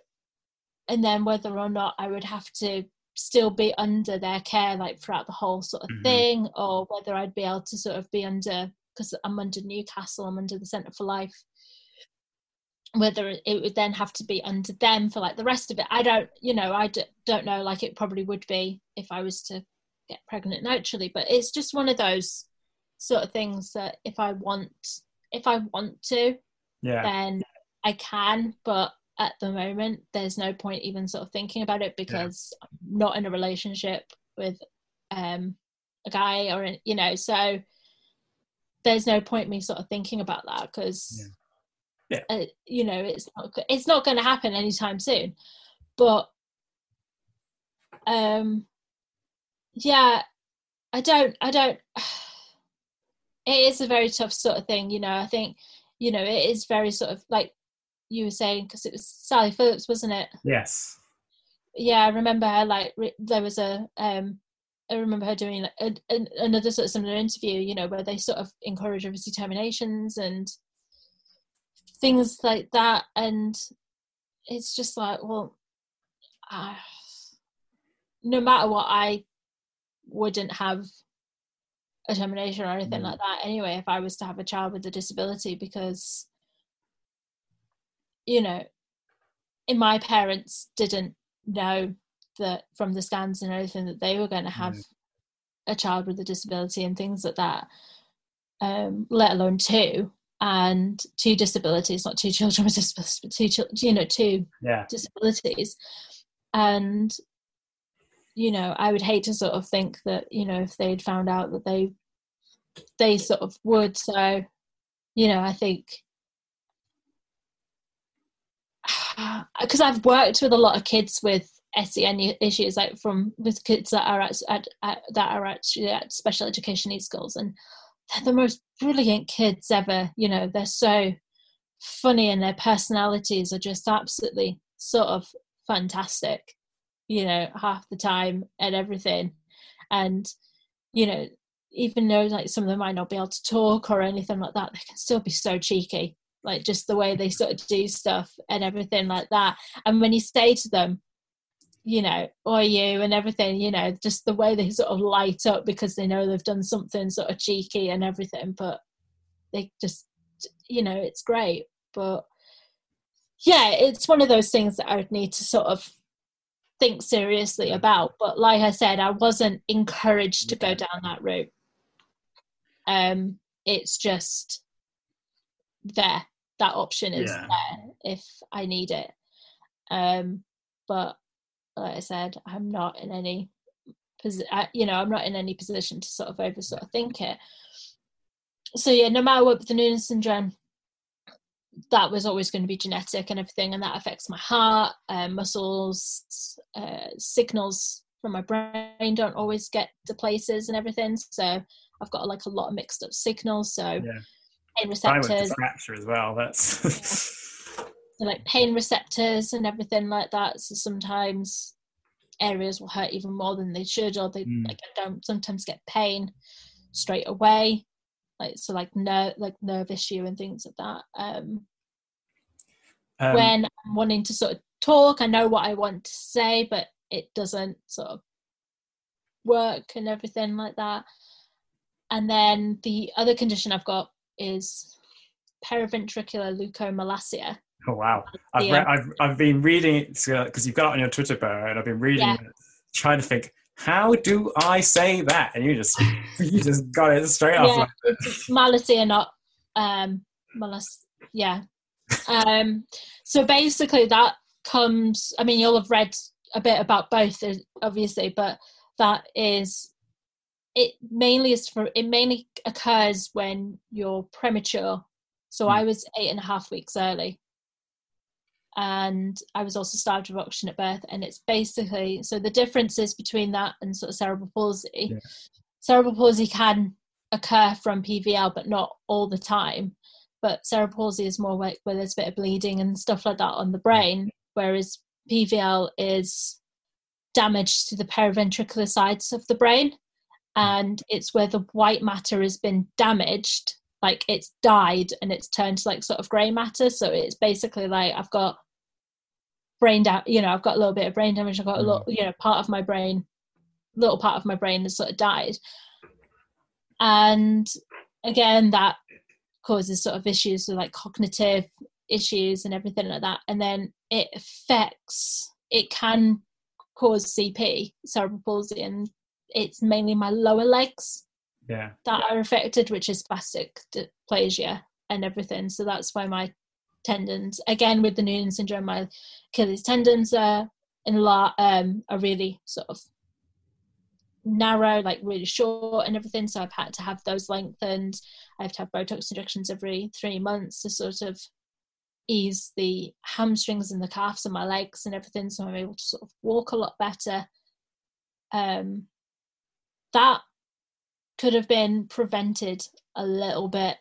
and then whether or not I would have to still be under their care like throughout the whole sort of mm-hmm. thing, or whether I'd be able to sort of be under, because I'm under Newcastle, I'm under the Centre for Life whether it would then have to be under them for like the rest of it. I don't, you know, I d- don't know, like it probably would be if I was to get pregnant naturally, but it's just one of those sort of things that if I want, if I want to, yeah, then I can, but at the moment there's no point even sort of thinking about it because yeah. I'm not in a relationship with um, a guy or, you know, so there's no point me sort of thinking about that because... Yeah. Yeah. Uh, you know, it's not it's not going to happen anytime soon, but um yeah I don't I don't it is a very tough sort of thing, you know. I think, you know, it is very sort of like you were saying, because it was Sally Phillips, wasn't it? Yes. Yeah, I remember her, like re- there was a um I remember her doing like, a, a, another sort of similar interview, you know, where they sort of encourage obviously terminations and things like that, and it's just like, well, uh, no matter what, I wouldn't have a termination or anything mm. like that anyway if I was to have a child with a disability, because, you know, and my parents didn't know that from the scans and everything that they were going to have mm. a child with a disability and things like that, um, let alone two. And two disabilities, not two children with disabilities, but two children, you know, two yeah. disabilities. And, you know, I would hate to sort of think that, you know, if they'd found out that they, they sort of would. So, you know, I think, because I've worked with a lot of kids with S E N issues, like from, with kids that are at, at, at that are actually at special education needs schools, and they're the most brilliant kids ever, you know. They're so funny and their personalities are just absolutely sort of fantastic, you know, half the time and everything. And, you know, even though like some of them might not be able to talk or anything like that, they can still be so cheeky, like just the way they sort of do stuff and everything like that. And when you say to them, you know, or you and everything, you know, just the way they sort of light up because they know they've done something sort of cheeky and everything, but they just, you know, it's great. But yeah, it's one of those things that I would need to sort of think seriously about. But like I said, I wasn't encouraged to go down that route. Um, it's just there. That option is yeah. there if I need it. Um, but like I said, I'm not in any, you know, I'm not in any position to sort of over sort of think it. So yeah, no matter what, with the Noonan syndrome, that was always going to be genetic and everything, and that affects my heart, uh, muscles, uh, signals from my brain don't always get to places and everything. So I've got like a lot of mixed up signals. So yeah. pain receptors, fracture as well. That's. So like pain receptors and everything like that, so sometimes areas will hurt even more than they should, or they mm. like I don't sometimes get pain straight away, like so like nerve like nerve issue and things like that. Um, um when I'm wanting to sort of talk, I know what I want to say, but it doesn't sort of work and everything like that. And then the other condition I've got is periventricular leukomalacia. Oh wow! I've, re- I've I've been reading it because you've got it on your Twitter bio, and I've been reading yeah. it, trying to think how do I say that, and you just you just got it straight yeah, off. It's malacia, not um, malas. Yeah. Um. So basically, that comes. I mean, you'll have read a bit about both, obviously, but that is it. Mainly is for it. Mainly occurs when you're premature. So hmm. I was eight and a half weeks early. And I was also starved of oxygen at birth. And it's basically, so the differences between that and sort of cerebral palsy. Yeah. Cerebral palsy can occur from P V L, but not all the time. But cerebral palsy is more like where there's a bit of bleeding and stuff like that on the brain, whereas P V L is damage to the periventricular sides of the brain. And it's where the white matter has been damaged, like it's died and it's turned to like sort of grey matter. So it's basically like I've got brain damage, you know, I've got a little bit of brain damage. I've got a lot, you know, part of my brain, little part of my brain has sort of died. And again, that causes sort of issues with like cognitive issues and everything like that. And then it affects, it can cause C P, cerebral palsy, and it's mainly my lower legs yeah. that are affected, which is spastic dysplasia and everything. So that's why my tendons, again with the Noonan syndrome, my Achilles tendons are in la- um, are really sort of narrow, like really short and everything. So I've had to have those lengthened. I have to have Botox injections every three months to sort of ease the hamstrings and the calves and my legs and everything, so I'm able to sort of walk a lot better. Um, that could have been prevented a little bit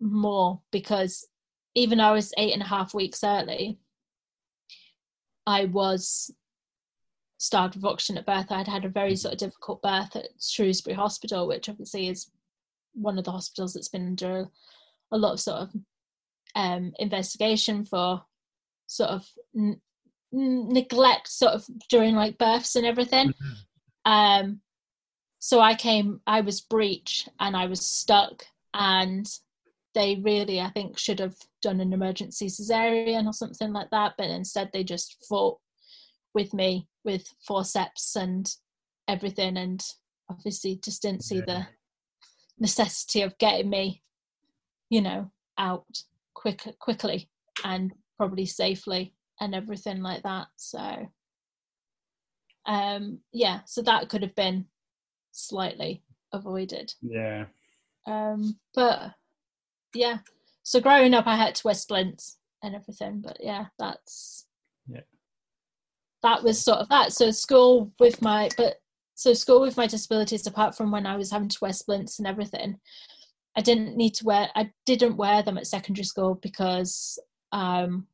more, because even though I was eight and a half weeks early, I was starved of oxygen at birth. I'd had a very sort of difficult birth at Shrewsbury Hospital, which obviously is one of the hospitals that's been under a lot of sort of um investigation for sort of n- neglect sort of during like births and everything. Mm-hmm. um so I came I was breech and I was stuck, and they really I think should have done an emergency cesarean or something like that, but instead they just fought with me with forceps and everything, and obviously just didn't see yeah. the necessity of getting me, you know, out quick quickly and probably safely and everything like that. So um yeah so that could have been slightly avoided. yeah um but yeah so growing up I had to wear splints and everything, but yeah that's yeah that was sort of that. So school with my but so school with my disabilities, apart from when I was having to wear splints and everything, I didn't need to wear, I didn't wear them at secondary school because um,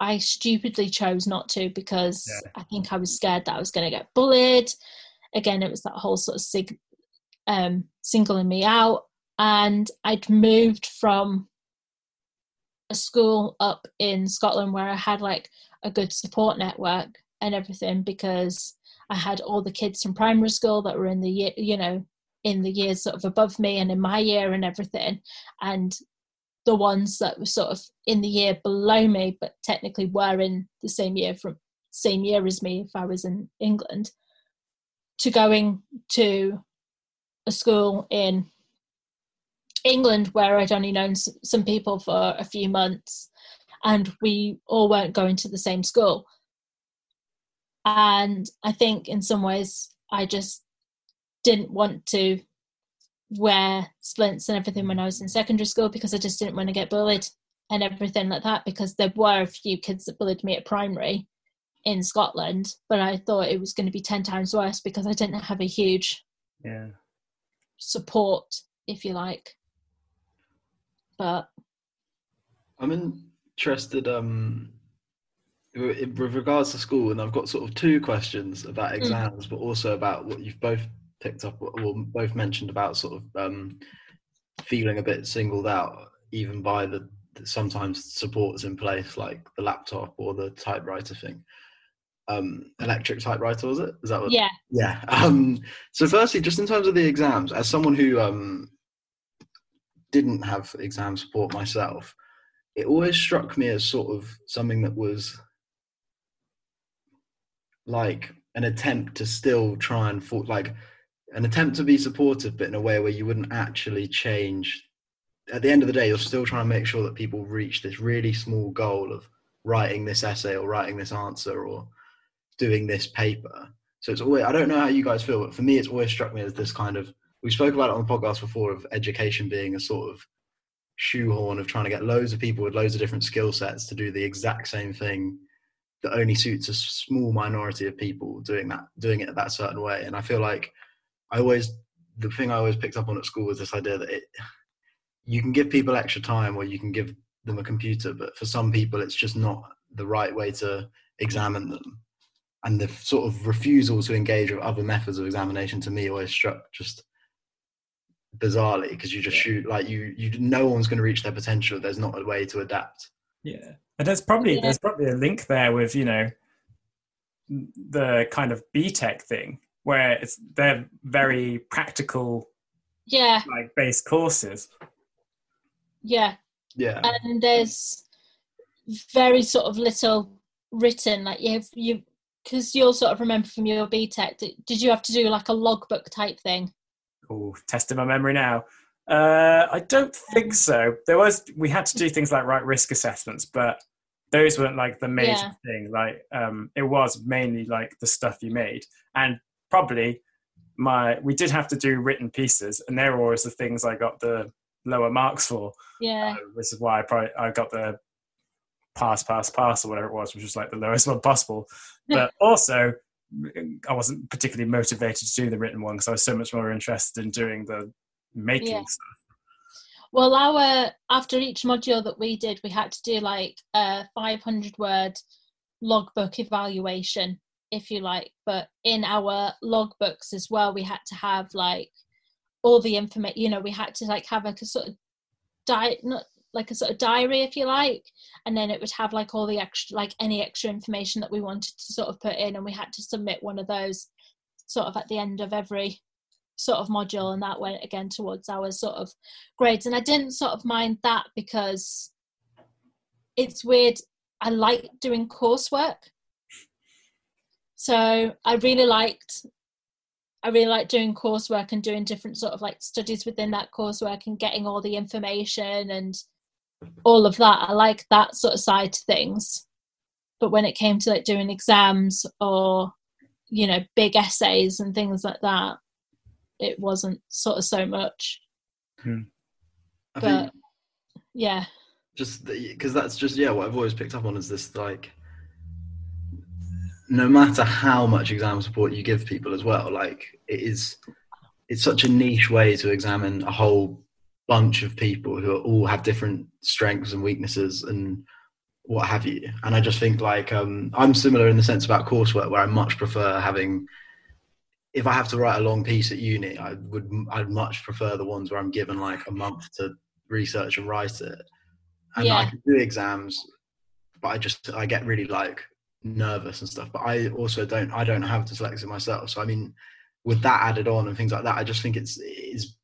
I stupidly chose not to, because yeah. I think I was scared that I was going to get bullied. Again, it was that whole sort of sig- um, singling me out. And I'd moved from a school up in Scotland where I had like a good support network and everything, because I had all the kids from primary school that were in the year, you know, in the years sort of above me and in my year and everything, and the ones that were sort of in the year below me but technically were in the same year from same year as me if I was in England, to going to a school in England where I'd only known some people for a few months and we all weren't going to the same school. And I think in some ways I just didn't want to wear splints and everything when I was in secondary school, because I just didn't want to get bullied and everything like that, because there were a few kids that bullied me at primary in Scotland, but I thought it was going to be ten times worse because I didn't have a huge yeah. support, if you like. But I'm interested um with regards to school, and I've got sort of two questions about exams, mm. but also about what you've both picked up or both mentioned about sort of um feeling a bit singled out, even by the, the sometimes supports in place, like the laptop or the typewriter thing. Um electric typewriter, was it? Is that what? Yeah. Yeah. Um so firstly, just in terms of the exams, as someone who um didn't have exam support myself, it always struck me as sort of something that was like an attempt to still try and for, like an attempt to be supportive, but in a way where you wouldn't actually change. At the end of the day, you're still trying to make sure that people reach this really small goal of writing this essay or writing this answer or doing this paper. So it's always, I don't know how you guys feel, but for me, it's always struck me as this kind of, we spoke about it on the podcast before, of education being a sort of shoehorn of trying to get loads of people with loads of different skill sets to do the exact same thing that only suits a small minority of people doing that, doing it that certain way. And I feel like I always, the thing I always picked up on at school was this idea that it, you can give people extra time or you can give them a computer, but for some people it's just not the right way to examine them. And the sort of refusal to engage with other methods of examination, to me, always struck just bizarrely, because you just shoot, like you, you, no one's going to reach their potential. There's not a way to adapt. Yeah. And there's probably yeah. there's probably a link there with, you know, the kind of B Tech thing where it's they're very practical, yeah, like based courses. Yeah, yeah. And there's very sort of little written, like you have, you, because you'll sort of remember from your B Tech, did you have to do like a logbook type thing? Oh, testing my memory now. Uh, I don't think so. There was, we had to do things like write risk assessments, but those weren't like the major yeah. thing. Like um, it was mainly like the stuff you made, and probably my, we did have to do written pieces, and they're always the things I got the lower marks for. Yeah. Uh, which is why I probably, I got the pass, pass, pass or whatever it was, which was like the lowest one possible. But also I wasn't particularly motivated to do the written one because I was so much more interested in doing the making yeah. stuff. Well, our after each module that we did, we had to do like a five hundred word logbook evaluation, if you like. But in our logbooks as well, we had to have like all the information, you know, we had to like have like a sort of diet, not like a sort of diary, if you like, and then it would have like all the extra, like any extra information that we wanted to sort of put in, and we had to submit one of those sort of at the end of every sort of module, and that went again towards our sort of grades. And I didn't sort of mind that because it's weird, I like doing coursework, so I really liked I really liked doing coursework and doing different sort of like studies within that coursework and getting all the information and all of that. I like that sort of side to things, but when it came to like doing exams or, you know, big essays and things like that, it wasn't sort of so much. Hmm. I but think yeah, just because that's just yeah what I've always picked up on is this, like, no matter how much exam support you give people as well, like it is it's such a niche way to examine a whole bunch of people who are, all have different strengths and weaknesses and what have you. And I just think like um I'm similar in the sense about coursework, where I much prefer having, if I have to write a long piece at uni, I would, I'd much prefer the ones where I'm given like a month to research and write it. And yeah. I can do exams, but I just, I get really like nervous and stuff. But I also don't, I don't have dyslexia myself. So I mean, with that added on and things like that, I just think it's, it's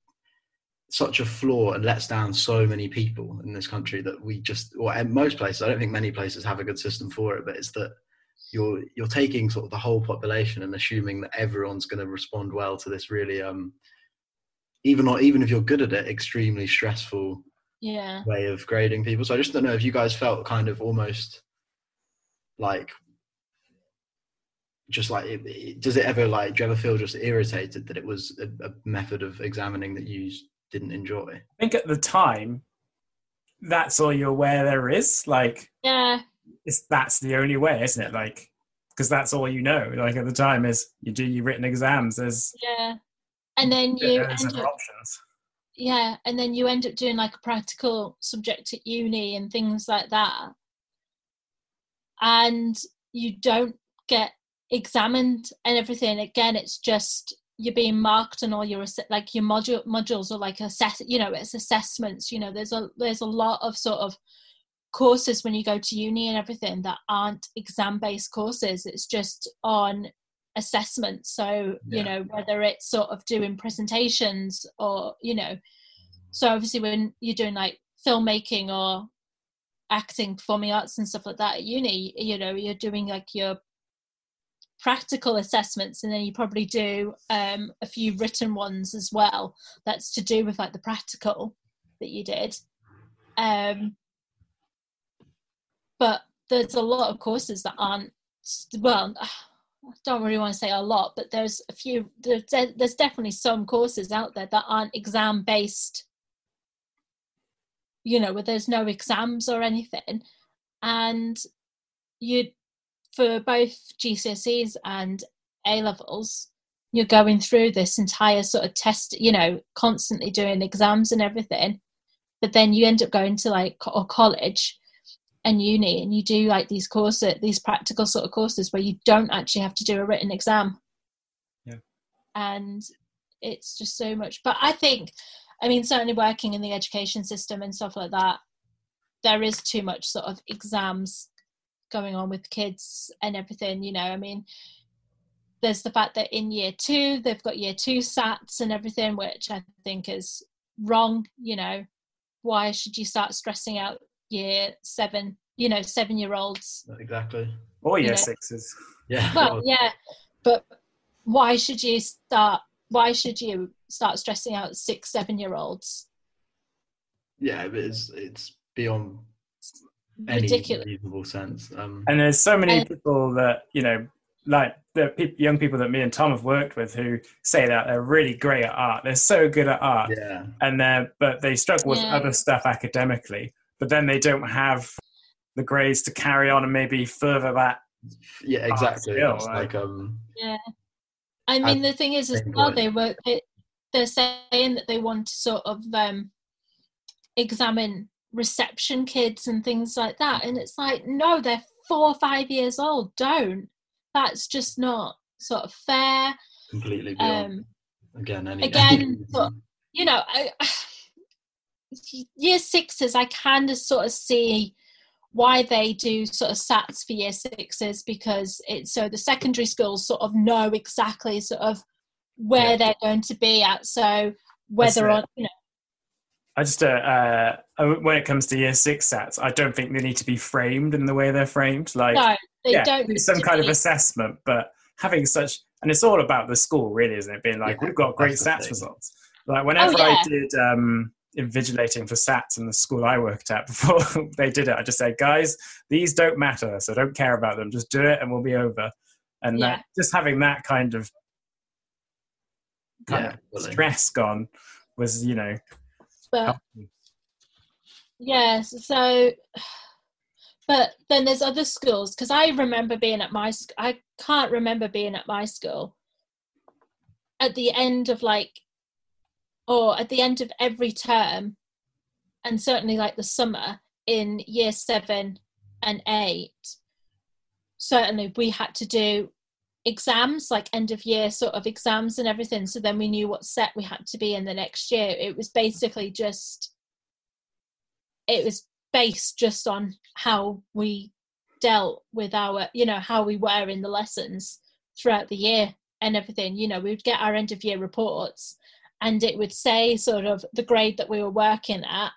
such a flaw and lets down so many people in this country that we just, or in most places, I don't think many places have a good system for it, but it's that, You're you're taking sort of the whole population and assuming that everyone's going to respond well to this really, um, even or even if you're good at it, extremely stressful yeah. way of grading people. So I just don't know if you guys felt kind of almost like, just like, it, it, does it ever like, do you ever feel just irritated that it was a, a method of examining that you didn't enjoy? I think at the time, that's all you're aware there is. Like yeah. It's, that's the only way, isn't it? Like, because that's all you know. Like at the time is you do your written exams. There's yeah, and then you end up, options. Yeah, and then you end up doing like a practical subject at uni and things like that, and you don't get examined and everything. Again, it's just you're being marked, and all your like your module modules are like assess. You know, it's assessments. You know, there's a there's a lot of sort of courses when you go to uni and everything that aren't exam-based courses. It's just on assessment. So yeah. you know, whether it's sort of doing presentations or, you know, so obviously when you're doing like filmmaking or acting, performing arts and stuff like that at uni, you know, you're doing like your practical assessments, and then you probably do um a few written ones as well that's to do with like the practical that you did. um But there's a lot of courses that aren't, well, I don't really want to say a lot, but there's a few, there's, there's definitely some courses out there that aren't exam-based, you know, where there's no exams or anything. And you, for both G C S Es and A-levels, you're going through this entire sort of test, you know, constantly doing exams and everything. But then you end up going to like, or college and uni, and you do like these courses, these practical sort of courses where you don't actually have to do a written exam. Yeah. And it's just so much. But I think, I mean, certainly working in the education system and stuff like that, there is too much sort of exams going on with kids and everything, you know. I mean, there's the fact that in year two, they've got year two SATs and everything, which I think is wrong, you know. Why should you start stressing out year seven you know, seven-year-olds. Exactly. Or year sixes. Yeah. Well, yeah, but why should you start? Why should you start stressing out six, seven-year-olds? Yeah, it's it's beyond any ridiculous. Reasonable sense. Um, and there's so many people that, you know, like the pe- young people that me and Tom have worked with who say that they're really great at art. They're so good at art, yeah. and they're but they struggle with yeah. other stuff academically. But then they don't have the grades to carry on and maybe further that. Yeah, exactly. Skill, it's right? like um. Yeah. I mean, the thing is, as well, they were, they're saying that they want to sort of um, examine reception kids and things like that. And it's like, no, they're four or five years old. Don't. That's just not sort of fair. Completely beyond. Um, again, any, again, any but, you know, I, year sixes, I kind of sort of see why they do sort of SATs for year sixes, because it's so the secondary schools sort of know exactly sort of where yeah. they're going to be at. So whether on, you know, I just uh, uh, when it comes to year six SATs, I don't think they need to be framed in the way they're framed. Like, no, they yeah, don't. Some kind be. of assessment, but having such, and it's all about the school, really, isn't it? Being like, yeah, we've got great SATs results. Like whenever oh, yeah. I did. Um, invigilating for SATs in the school I worked at before they did it, I just said, guys, these don't matter, so don't care about them, just do it and we'll be over. And yeah. that, just having that kind of, kind yeah, of really. stress gone was, you know, but, yes so but then there's other schools, because I remember being at my I can't remember being at my school at the end of like or at the end of every term, and certainly like the summer in year seven and eight, certainly we had to do exams, like end of year sort of exams and everything. So then we knew what set we had to be in the next year. It was basically just, it was based just on how we dealt with our, you know, how we were in the lessons throughout the year and everything. You know, we would get our end of year reports, and it would say sort of the grade that we were working at,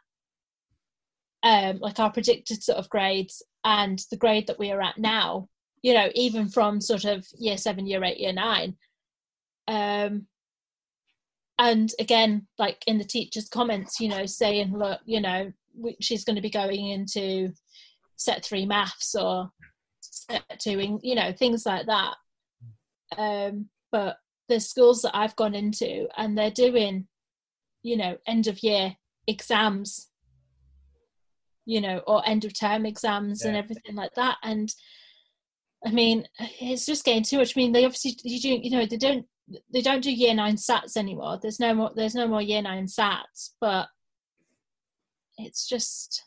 um, like our predicted sort of grades and the grade that we are at now, you know, even from sort of year seven, year eight, year nine. Um, and again, like in the teacher's comments, you know, saying, look, you know, she's going to be going into set three maths or set two, you know, things like that. Um, but the schools that I've gone into, and they're doing, you know, end of year exams, you know, or end of term exams yeah. and everything like that. And I mean, it's just getting too much. I mean, they obviously, you do, you know, they don't, they don't do year nine SATs anymore. There's no more, there's no more year nine SATs, but it's just,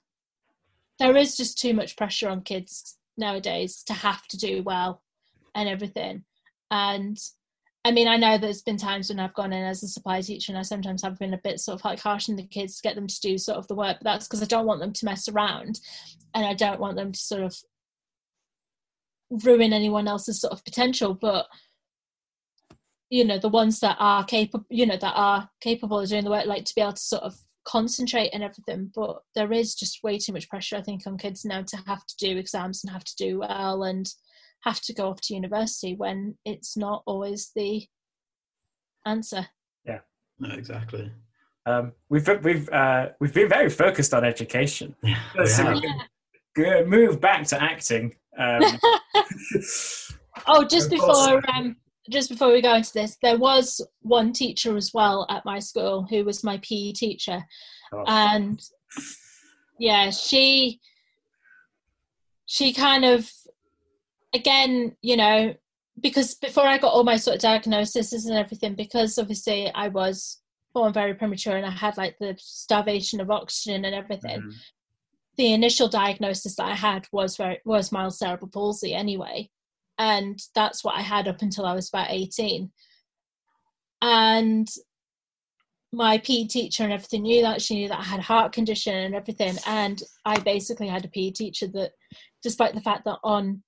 there is just too much pressure on kids nowadays to have to do well and everything. And I mean, I know there's been times when I've gone in as a supply teacher, and I sometimes have been a bit sort of like harsh on the kids to get them to do sort of the work, but that's because I don't want them to mess around, and I don't want them to sort of ruin anyone else's sort of potential. But, you know, the ones that are capable, you know, that are capable of doing the work, like to be able to sort of concentrate and everything. But there is just way too much pressure, I think, on kids now to have to do exams and have to do well and have to go off to university, when it's not always the answer. Yeah, no, exactly. Um, we've we've uh, we've been very focused on education. Yeah, so yeah. we can go, move back to acting. Um, oh, just before um, just before we go into this, there was one teacher as well at my school who was my P E teacher, oh. and yeah, she she kind of. Again, you know, because before I got all my sort of diagnoses and everything, because obviously I was born very premature and I had like the starvation of oxygen and everything. Mm-hmm. The initial diagnosis that I had was very, was mild cerebral palsy anyway. And that's what I had up until I was about eighteen. And my P E teacher and everything knew that. She knew that I had a heart condition and everything. And I basically had a P E teacher that, despite the fact that on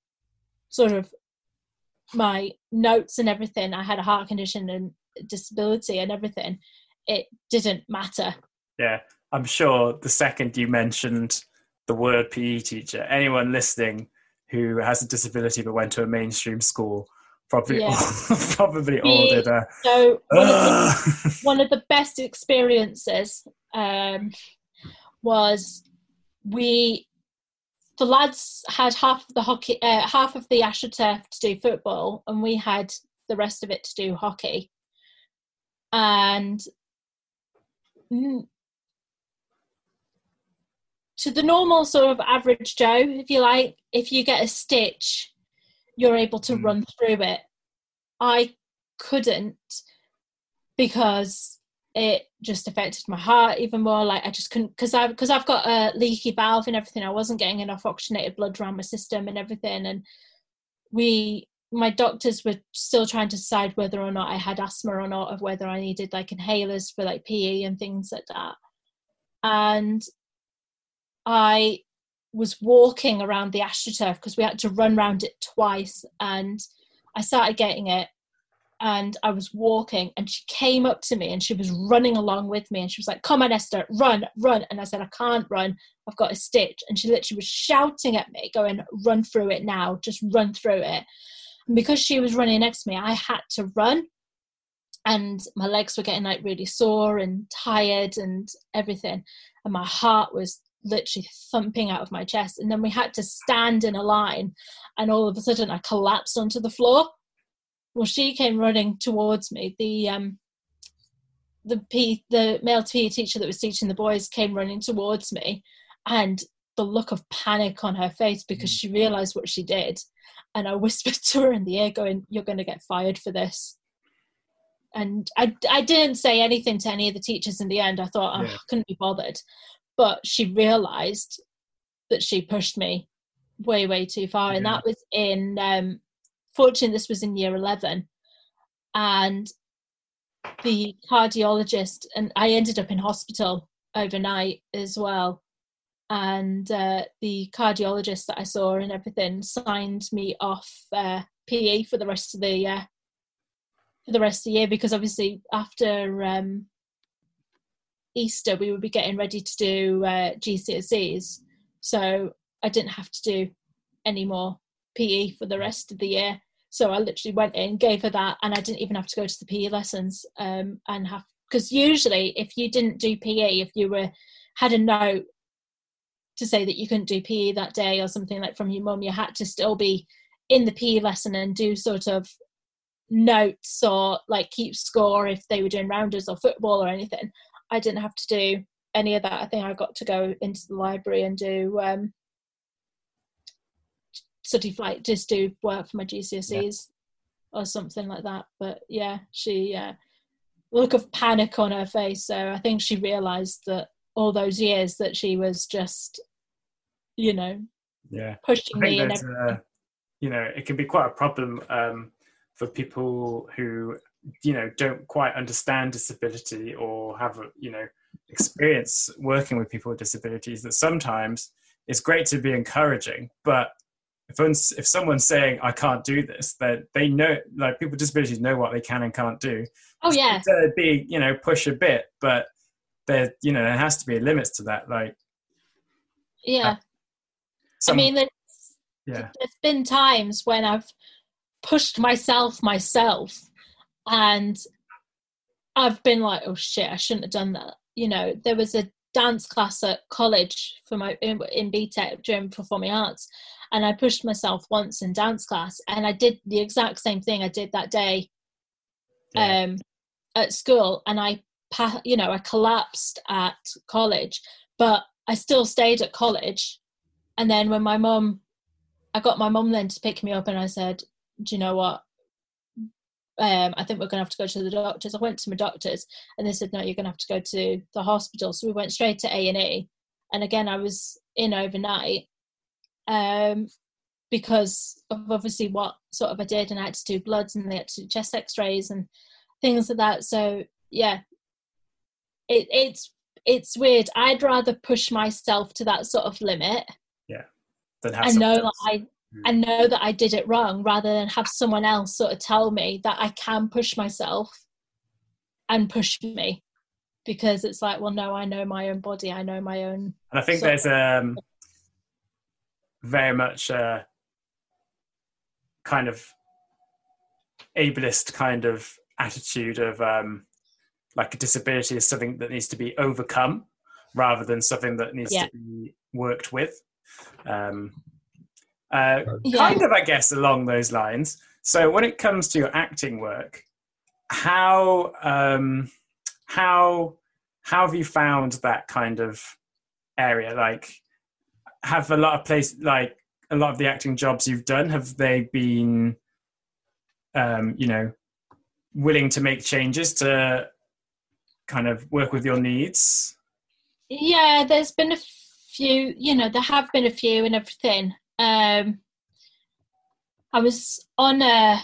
sort of my notes and everything, I had a heart condition and disability and everything, it didn't matter. Yeah, I'm sure the second you mentioned the word P E teacher, anyone listening who has a disability but went to a mainstream school, probably, yeah. all, probably we, all did a... So one, uh, of the, one of the best experiences um, was we... The lads had half of the hockey, uh, half of the Asher turf to do football, and we had the rest of it to do hockey. And mm, to the normal sort of average Joe, if you like, if you get a stitch, you're able to mm. run through it. I couldn't, because it just affected my heart even more. Like I just couldn't, because I because I've got a leaky valve and everything. I wasn't getting enough oxygenated blood around my system and everything. And we, my doctors were still trying to decide whether or not I had asthma or not, of whether I needed like inhalers for like P E and things like that. And I was walking around the AstroTurf because we had to run round it twice, and I started getting it. And I was walking, and she came up to me, and she was running along with me, and she was like, "Come on, Esther, run, run." And I said, "I can't run. I've got a stitch." And she literally was shouting at me, going, "Run through it now. Just run through it." And because she was running next to me, I had to run. And my legs were getting like really sore and tired and everything. And my heart was literally thumping out of my chest. And then we had to stand in a line. And all of a sudden, I collapsed onto the floor. Well, she came running towards me. The um, the P, the male P E teacher that was teaching the boys came running towards me, and the look of panic on her face because she realised what she did. And I whispered to her in the ear, going, "You're going to get fired for this." And I, I didn't say anything to any of the teachers in the end. I thought, oh, yeah. I couldn't be bothered. But she realised that she pushed me way, way too far. Yeah. And that was in... Um, Fortunately, this was in year eleven, and the cardiologist, and I ended up in hospital overnight as well, and uh, the cardiologist that I saw and everything signed me off uh, P E for the rest of the uh, for the rest of the year, because obviously after um, Easter we would be getting ready to do uh, G C S Es, so I didn't have to do any more P E for the rest of the year. So I literally went in, gave her that, and I didn't even have to go to the P E lessons um and have, because usually if you didn't do P E, if you were had a note to say that you couldn't do P E that day or something like from your mum, you had to still be in the P E lesson and do sort of notes or like keep score if they were doing rounders or football or anything. I didn't have to do any of that. I think I got to go into the library and do um study flight, just do work for my G C S Es yeah. or something like that. But yeah, she uh, look of panic on her face. So I think she realised that all those years that she was just, you know, yeah, pushing me. And uh, you know, it can be quite a problem um, for people who, you know, don't quite understand disability or have, a, you know, experience working with people with disabilities. That sometimes it's great to be encouraging, but If, if someone's saying, "I can't do this," that they know, like people with disabilities know what they can and can't do. Oh yeah. So it'd be, you know, push a bit, but there, you know, there has to be limits to that. Like, yeah. Uh, some, I mean, there's, yeah. there's been times when I've pushed myself myself and I've been like, "Oh shit, I shouldn't have done that." You know, there was a dance class at college for my, in, in B Tech during performing arts. And I pushed myself once in dance class, and I did the exact same thing I did that day yeah. um, at school. And I, you know, I collapsed at college, but I still stayed at college. And then when my mum, I got my mum then to pick me up, and I said, "Do you know what? Um, I think we're going to have to go to the doctors." I went to my doctors, and they said, "No, you're going to have to go to the hospital." So we went straight to A and E. And again, I was in overnight. Um, because of obviously what sort of I did, and I had to do bloods and they had to do chest x-rays and things like that. So yeah, it, it's it's weird. I'd rather push myself to that sort of limit. Yeah, than have I know that I mm. I know that I did it wrong, rather than have someone else sort of tell me that I can push myself and push me, because it's like, well, no, I know my own body, I know my own. And I think there's um. very much a kind of ableist kind of attitude of um, like a disability is something that needs to be overcome rather than something that needs yeah. to be worked with. Um, uh, yeah. Kind of, I guess, along those lines. So when it comes to your acting work, how um, how how have you found that kind of area? Like, have a lot of place, like a lot of the acting jobs you've done, have they been, um, you know, willing to make changes to kind of work with your needs? Yeah, there's been a few, you know, there have been a few and everything. Um, I was on a,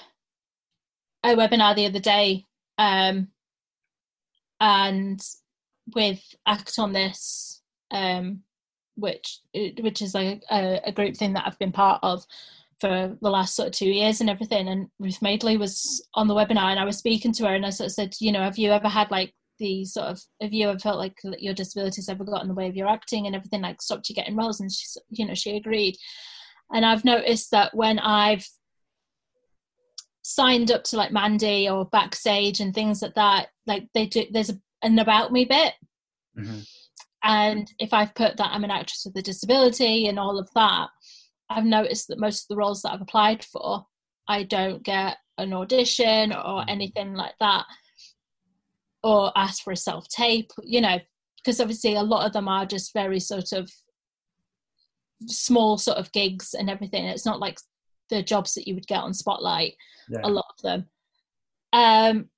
a webinar the other day um, and with Act On This, um, which which is like a, a group thing that I've been part of for the last sort of two years and everything. And Ruth Madeley was on the webinar and I was speaking to her and I sort of said, you know, have you ever had like the sort of, have you ever felt like your disability's ever got in the way of your acting and everything, like stopped you getting roles? And she, you know, she agreed. And I've noticed that when I've signed up to like Mandy or Backstage and things like that, like they do, there's a, an about me bit. Mm-hmm. And if I've put that I'm an actress with a disability and all of that, I've noticed that most of the roles that I've applied for, I don't get an audition or anything like that, or ask for a self-tape, you know, because obviously a lot of them are just very sort of small sort of gigs and everything. It's not like the jobs that you would get on Spotlight, yeah. a lot of them. Um,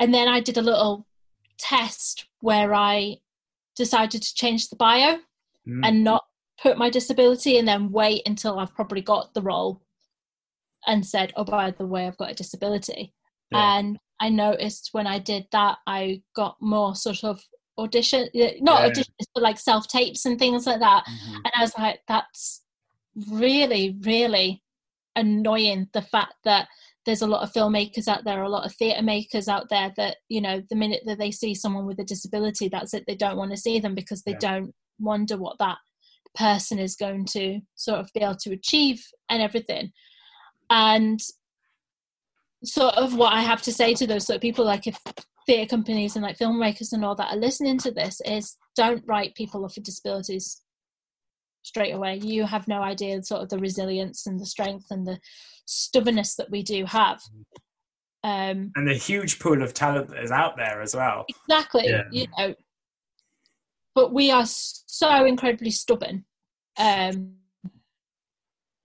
and then I did a little test where I decided to change the bio mm. and not put my disability and then wait until I've probably got the role and said, oh, by the way, I've got a disability. Yeah. And I noticed when I did that, I got more sort of audition, not yeah. auditions, but like self-tapes and things like that. Mm-hmm. And I was like, that's really, really annoying, the fact that there's a lot of filmmakers out there, a lot of theatre makers out there that, you know, the minute that they see someone with a disability, that's it, they don't want to see them because they yeah. don't wonder what that person is going to sort of be able to achieve and everything. And sort of what I have to say to those sort of people, like if theatre companies and like filmmakers and all that are listening to this, is don't write people off with disabilities straight away. You have no idea sort of the resilience and the strength and the stubbornness that we do have, um and the huge pool of talent that is out there as well. Exactly. Yeah. You know, but we are so incredibly stubborn. Um,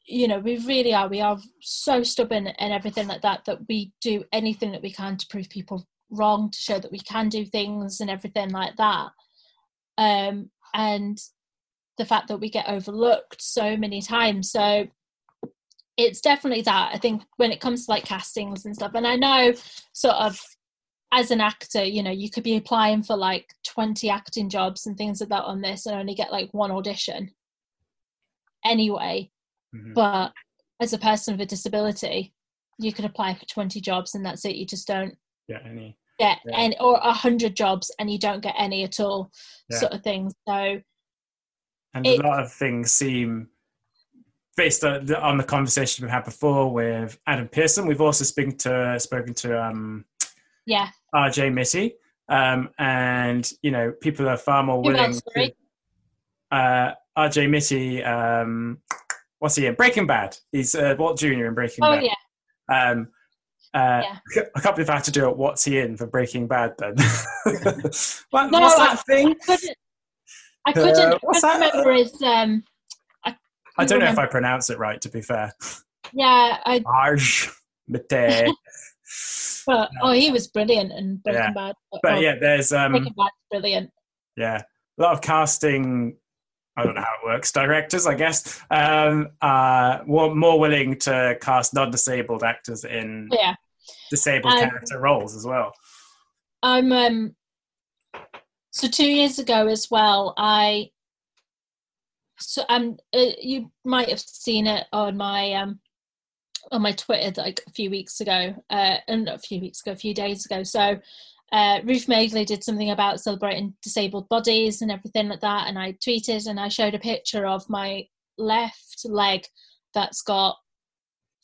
you know, we really are. We are so stubborn and everything like that, that we do anything that we can to prove people wrong, to show that we can do things and everything like that. Um, and the fact that we get overlooked so many times. So it's definitely that. I think when it comes to like castings and stuff, and I know sort of, as an actor, you know, you could be applying for like twenty acting jobs and things like that on this and only get like one audition anyway. Mm-hmm. But as a person with a disability, you could apply for twenty jobs and that's it. You just don't get any. Get yeah. any, or one hundred jobs and you don't get any at all, yeah. sort of thing. So, and it, a lot of things seem, based on the, on the conversation we had before with Adam Pearson, we've also speaking to, spoken to, um, yeah, R J Mitte, um, and you know, people are far more willing. Else, to, uh, R J Mitte, um, what's he in? Breaking Bad. He's uh, Walt Junior in Breaking oh, Bad. Oh yeah. Um, uh, yeah. I can't believe I had to do it. What's he in for Breaking Bad then? what, no, what's that I, thing? I couldn't. I couldn't. Uh, what's I that? Remember his, um, I, I don't remember. know if I pronounce it right. To be fair. Yeah. I... R J Mitte. But no. oh, he was brilliant and Breaking yeah. Bad. But, but oh, yeah, there's um, Breaking Bad, brilliant. Yeah, a lot of casting. I don't know how it works. Directors, I guess, um, are more willing to cast non-disabled actors in yeah. disabled um, character roles as well. I'm um, so two years ago as well. I so um, uh, you might have seen it on my um. on my Twitter like a few weeks ago uh and a few weeks ago a few days ago so uh Ruth Madeley did something about celebrating disabled bodies and everything like that, and I tweeted and I showed a picture of my left leg that's got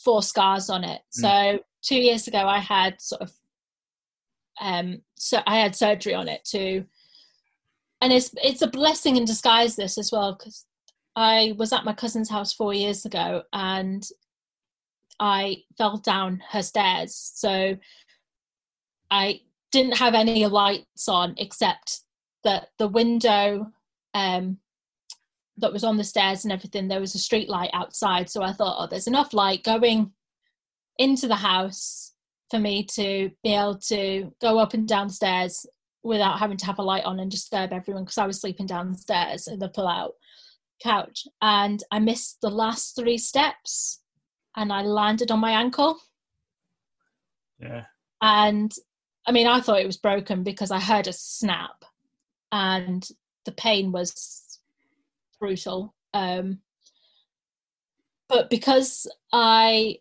four scars on it. Mm. So two years ago I had sort of um so I had surgery on it too, and it's it's a blessing in disguise, this as well, because I was at my cousin's house four years ago and I fell down her stairs. So I didn't have any lights on except that the window um, that was on the stairs and everything, there was a street light outside. So I thought, oh, there's enough light going into the house for me to be able to go up and down stairs without having to have a light on and disturb everyone, because I was sleeping downstairs in the pull-out couch. And I missed the last three steps and I landed on my ankle. Yeah. And I mean, I thought it was broken because I heard a snap and the pain was brutal. Um, but because I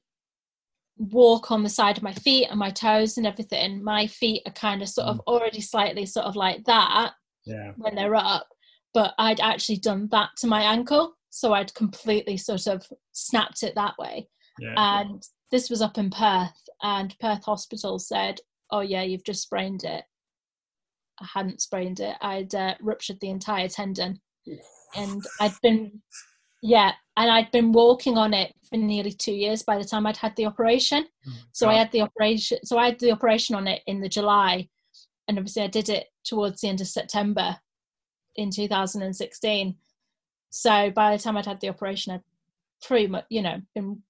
walk on the side of my feet and my toes and everything, my feet are kind of sort of already slightly sort of like that yeah. when they're up. But I'd actually done that to my ankle. So I'd completely sort of snapped it that way. Yeah, and cool. This was up in Perth, and Perth Hospital said, oh yeah, you've just sprained it. I hadn't sprained it. I'd uh, ruptured the entire tendon. And I'd been, yeah, and I'd been walking on it for nearly two years by the time I'd had the operation. Oh, so God. I had the operation, so I had the operation on it in the July. And obviously I did it towards the end of September in two thousand sixteen. So by the time I'd had the operation, I'd pretty much, you know, been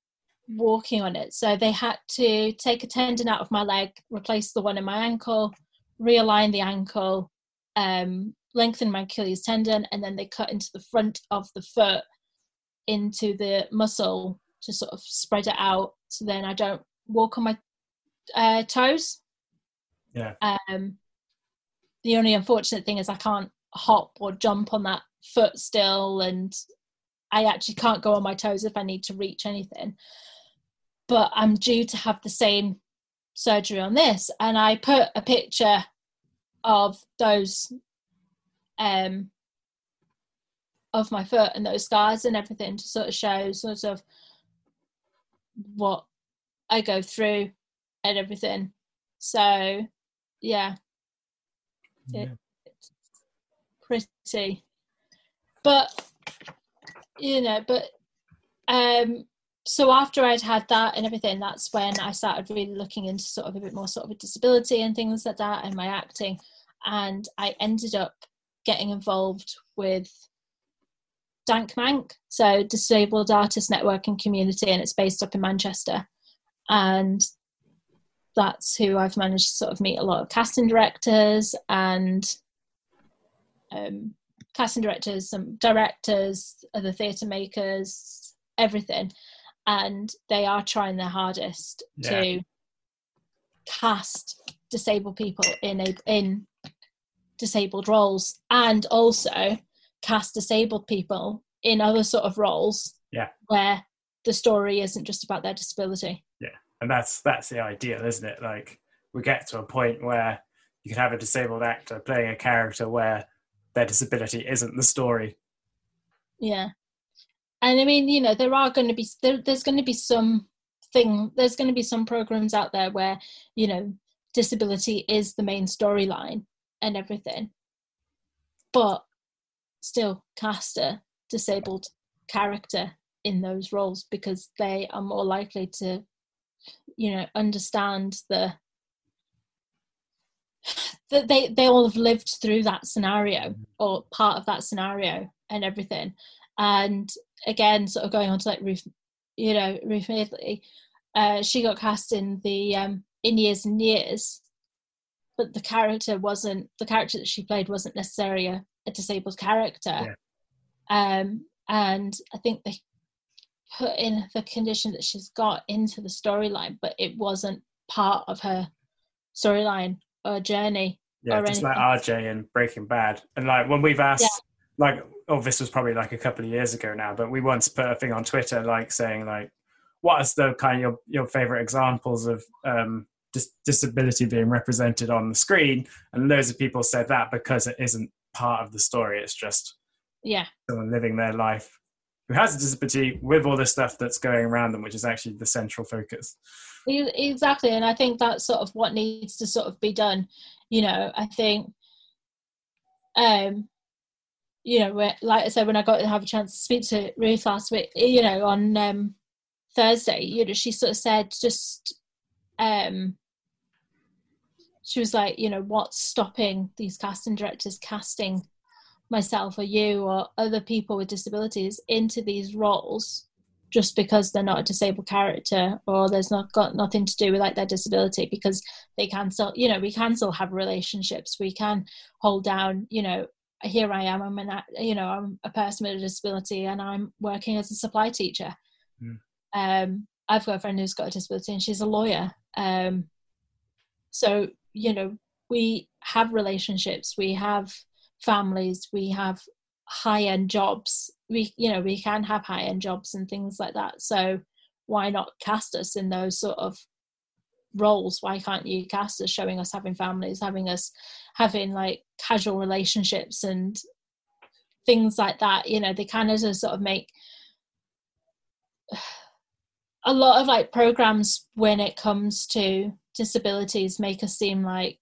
walking on it. So they had to take a tendon out of my leg, replace the one in my ankle, realign the ankle, um, lengthen my Achilles tendon, and then they cut into the front of the foot into the muscle to sort of spread it out. So then I don't walk on my uh, toes. Yeah. Um, the only unfortunate thing is I can't hop or jump on that foot still, and I actually can't go on my toes if I need to reach anything. But I'm due to have the same surgery on this, and I put a picture of those um of my foot and those scars and everything to sort of show sort of what I go through and everything. So yeah, yeah. It, it's pretty, but you know, but um so after I'd had that and everything, that's when I started really looking into sort of a bit more sort of a disability and things like that and my acting, and I ended up getting involved with Dank Mank, so Disabled Artist Networking Community, and it's based up in Manchester, and that's who I've managed to sort of meet a lot of casting directors and um casting directors, some directors, other theatre makers, everything. And they are trying their hardest yeah. to cast disabled people in a, in disabled roles, and also cast disabled people in other sort of roles yeah. where the story isn't just about their disability. Yeah, and that's that's the ideal, isn't it? Like, we get to a point where you can have a disabled actor playing a character where their disability isn't the story. Yeah. And I mean, you know, there are going to be, there, there's going to be some thing, there's going to be some programs out there where, you know, disability is the main storyline and everything, but still cast a disabled character in those roles because they are more likely to, you know, understand the, that they they all have lived through that scenario or part of that scenario and everything. And again, sort of going on to like Ruth, you know, Ruth Madeley, uh, she got cast in the um, in Years and Years, but the character wasn't the character that she played wasn't necessarily a, a disabled character. Yeah. Um, and I think they put in the condition that she's got into the storyline, but it wasn't part of her storyline or journey. Yeah, or just anything. Like R J in Breaking Bad. And like when we've asked, yeah. like, oh, this was probably like a couple of years ago now, but we once put a thing on Twitter, like saying like, what is the kind of your, your favourite examples of um, dis- disability being represented on the screen? And loads of people said that because it isn't part of the story. It's just yeah, someone living their life who has a disability with all this stuff that's going around them, which is actually the central focus. Exactly. And I think that's sort of what needs to sort of be done. You know, I think, um, you know, like I said, when I got to have a chance to speak to Ruth last week, you know, on um, Thursday, you know, she sort of said just, um, she was like, you know, what's stopping these casting directors casting myself or you or other people with disabilities into these roles just because they're not a disabled character or there's not got nothing to do with like their disability, because they can still, you know, we can still have relationships. We can hold down, you know, here I am, I'm an, you know, I'm a person with a disability and I'm working as a supply teacher. Mm. Um, I've got a friend who's got a disability and she's a lawyer. Um, so, you know, we have relationships, we have families, we have high-end jobs, we, you know, we can have high-end jobs and things like that. So why not cast us in those sort of roles? Why can't you cast us showing us having families, having us having like casual relationships and things like that? You know, they kind of sort of make a lot of like programs when it comes to disabilities make us seem like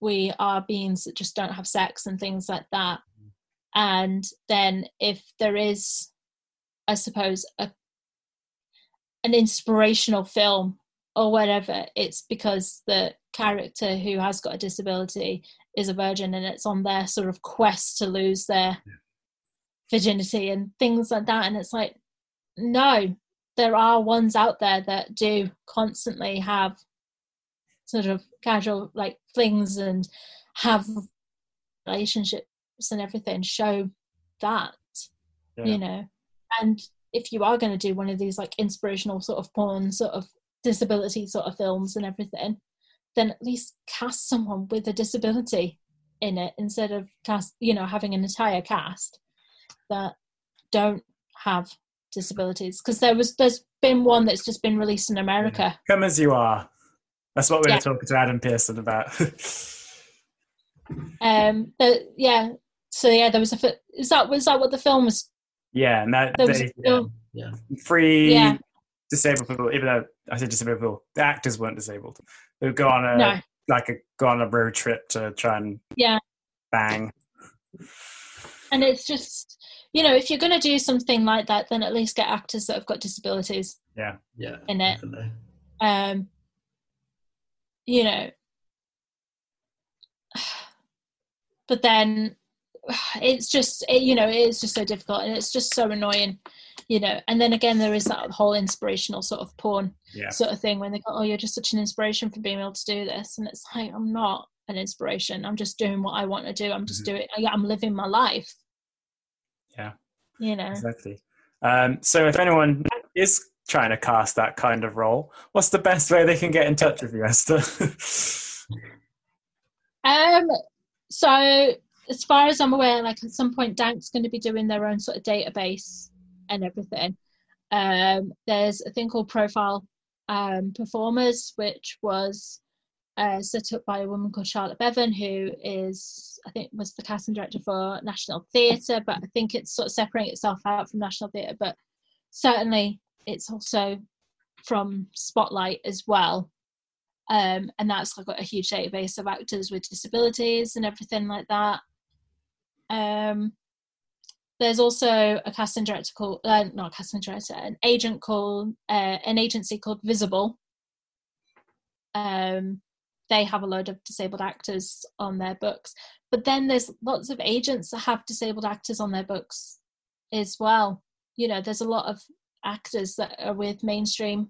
we are beings that just don't have sex and things like that. And then if there is, I suppose, a, an inspirational film or whatever, it's because the character who has got a disability is a virgin and it's on their sort of quest to lose their virginity and things like that. And it's like, no, there are ones out there that do constantly have sort of casual like flings and have relationships and everything. Show that. Yeah. You know, and if you are going to do one of these like inspirational sort of porn sort of disability sort of films and everything, then at least cast someone with a disability in it instead of cast, you know, having an entire cast that don't have disabilities. Because there was there's been one that's just been released in America. Yeah. Come As You Are. That's what we were yeah. talking to Adam Pearson about. um. The, yeah. So yeah, there was a. Fi- is that was that what the film was? Yeah. And that, there they, was a film. Yeah. Free yeah. disabled people. Even though I said disabled people, the actors weren't disabled. They would go on a no. like a go on a road trip to try and yeah bang. And it's just, you know, if you're going to do something like that, then at least get actors that have got disabilities. Yeah. Yeah. In it. Definitely. Um. You know, but then it's just, it, you know, it's just so difficult and it's just so annoying, you know. And then again, there is that whole inspirational sort of porn yeah. sort of thing when they go, oh, you're just such an inspiration for being able to do this. And it's like, I'm not an inspiration. I'm just doing what I want to do. I'm just mm-hmm. doing, I'm living my life. Yeah. You know. Exactly. Um, so if anyone is trying to cast that kind of role, what's the best way they can get in touch with you, Esther? um so as far as I'm aware, like at some point Dank's going to be doing their own sort of database and everything. Um there's a thing called Profile um Performers, which was uh set up by a woman called Charlotte Bevan, who is I think was the casting director for National Theatre, but I think it's sort of separating itself out from National Theatre, but certainly it's also from Spotlight as well. Um, and that's got a huge database of actors with disabilities and everything like that. Um, there's also a casting director called, uh, not a casting director, an agent called, uh, an agency called Visible. Um, they have a load of disabled actors on their books. But then there's lots of agents that have disabled actors on their books as well. You know, there's a lot of actors that are with mainstream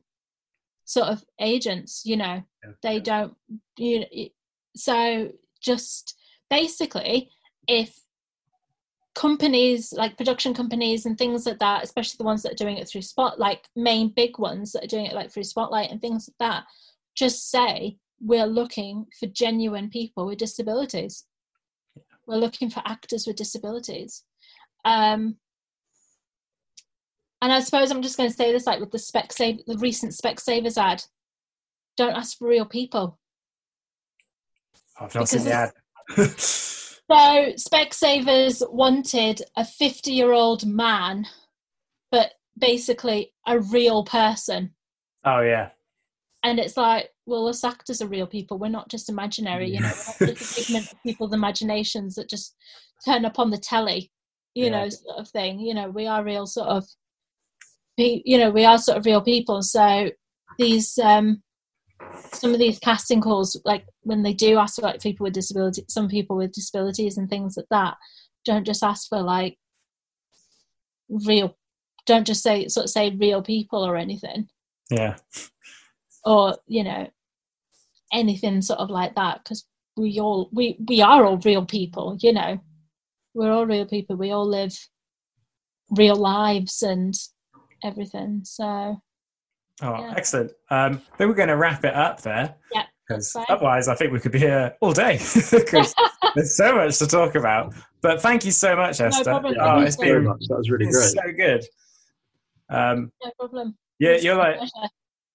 sort of agents, you know. Yeah. They don't, you know, so just basically if companies like production companies and things like that, especially the ones that are doing it through Spot, like main big ones that are doing it like through Spotlight and things like that, just say we're looking for genuine people with disabilities. Yeah. We're looking for actors with disabilities. um And I suppose I'm just going to say this, like with the Specsavers, the recent Specsavers ad, don't ask for real people. I've not seen the ad. So Specsavers wanted a fifty-year-old man but basically a real person. Oh, yeah. And it's like, well, us actors are real people. We're not just imaginary, you know. We're not just a figment of people's imaginations that just turn up on the telly, you yeah. know, sort of thing. You know, we are real sort of, you know, we are sort of real people. So these, um, some of these casting calls, like when they do ask for like people with disabilities, some people with disabilities and things like that, don't just ask for like real, don't just say sort of say real people or anything. Yeah. Or, you know, anything sort of like that, because we all, we, we are all real people, you know. We're all real people. We all live real lives and everything, so. Oh, yeah. Excellent. Um, I think we're going to wrap it up there. Yeah. Because otherwise I think we could be here all day, because there's so much to talk about. But thank you so much, Esther. No problem. Oh, it's been, that was really great. It's so good. Um, no problem. Yeah, you're like...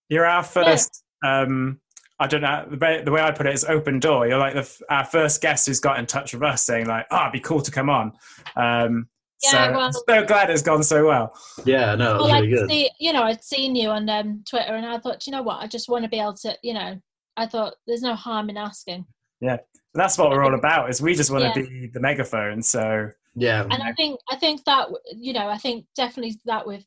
You're our first, yeah. um, I don't know, the way, the way I put it is open door. You're like the, our first guest who's got in touch with us saying like, oh, it'd be cool to come on. Um, yeah, so well, I'm so glad it's gone so well. Yeah, no, it was well, really good. See, you know, I'd seen you on um, Twitter and I thought, you know what, I just want to be able to, you know, I thought there's no harm in asking. Yeah, that's what we're all about, is we just want yeah. to be the megaphone, so. Yeah. And I think, I think that, you know, I think definitely that with,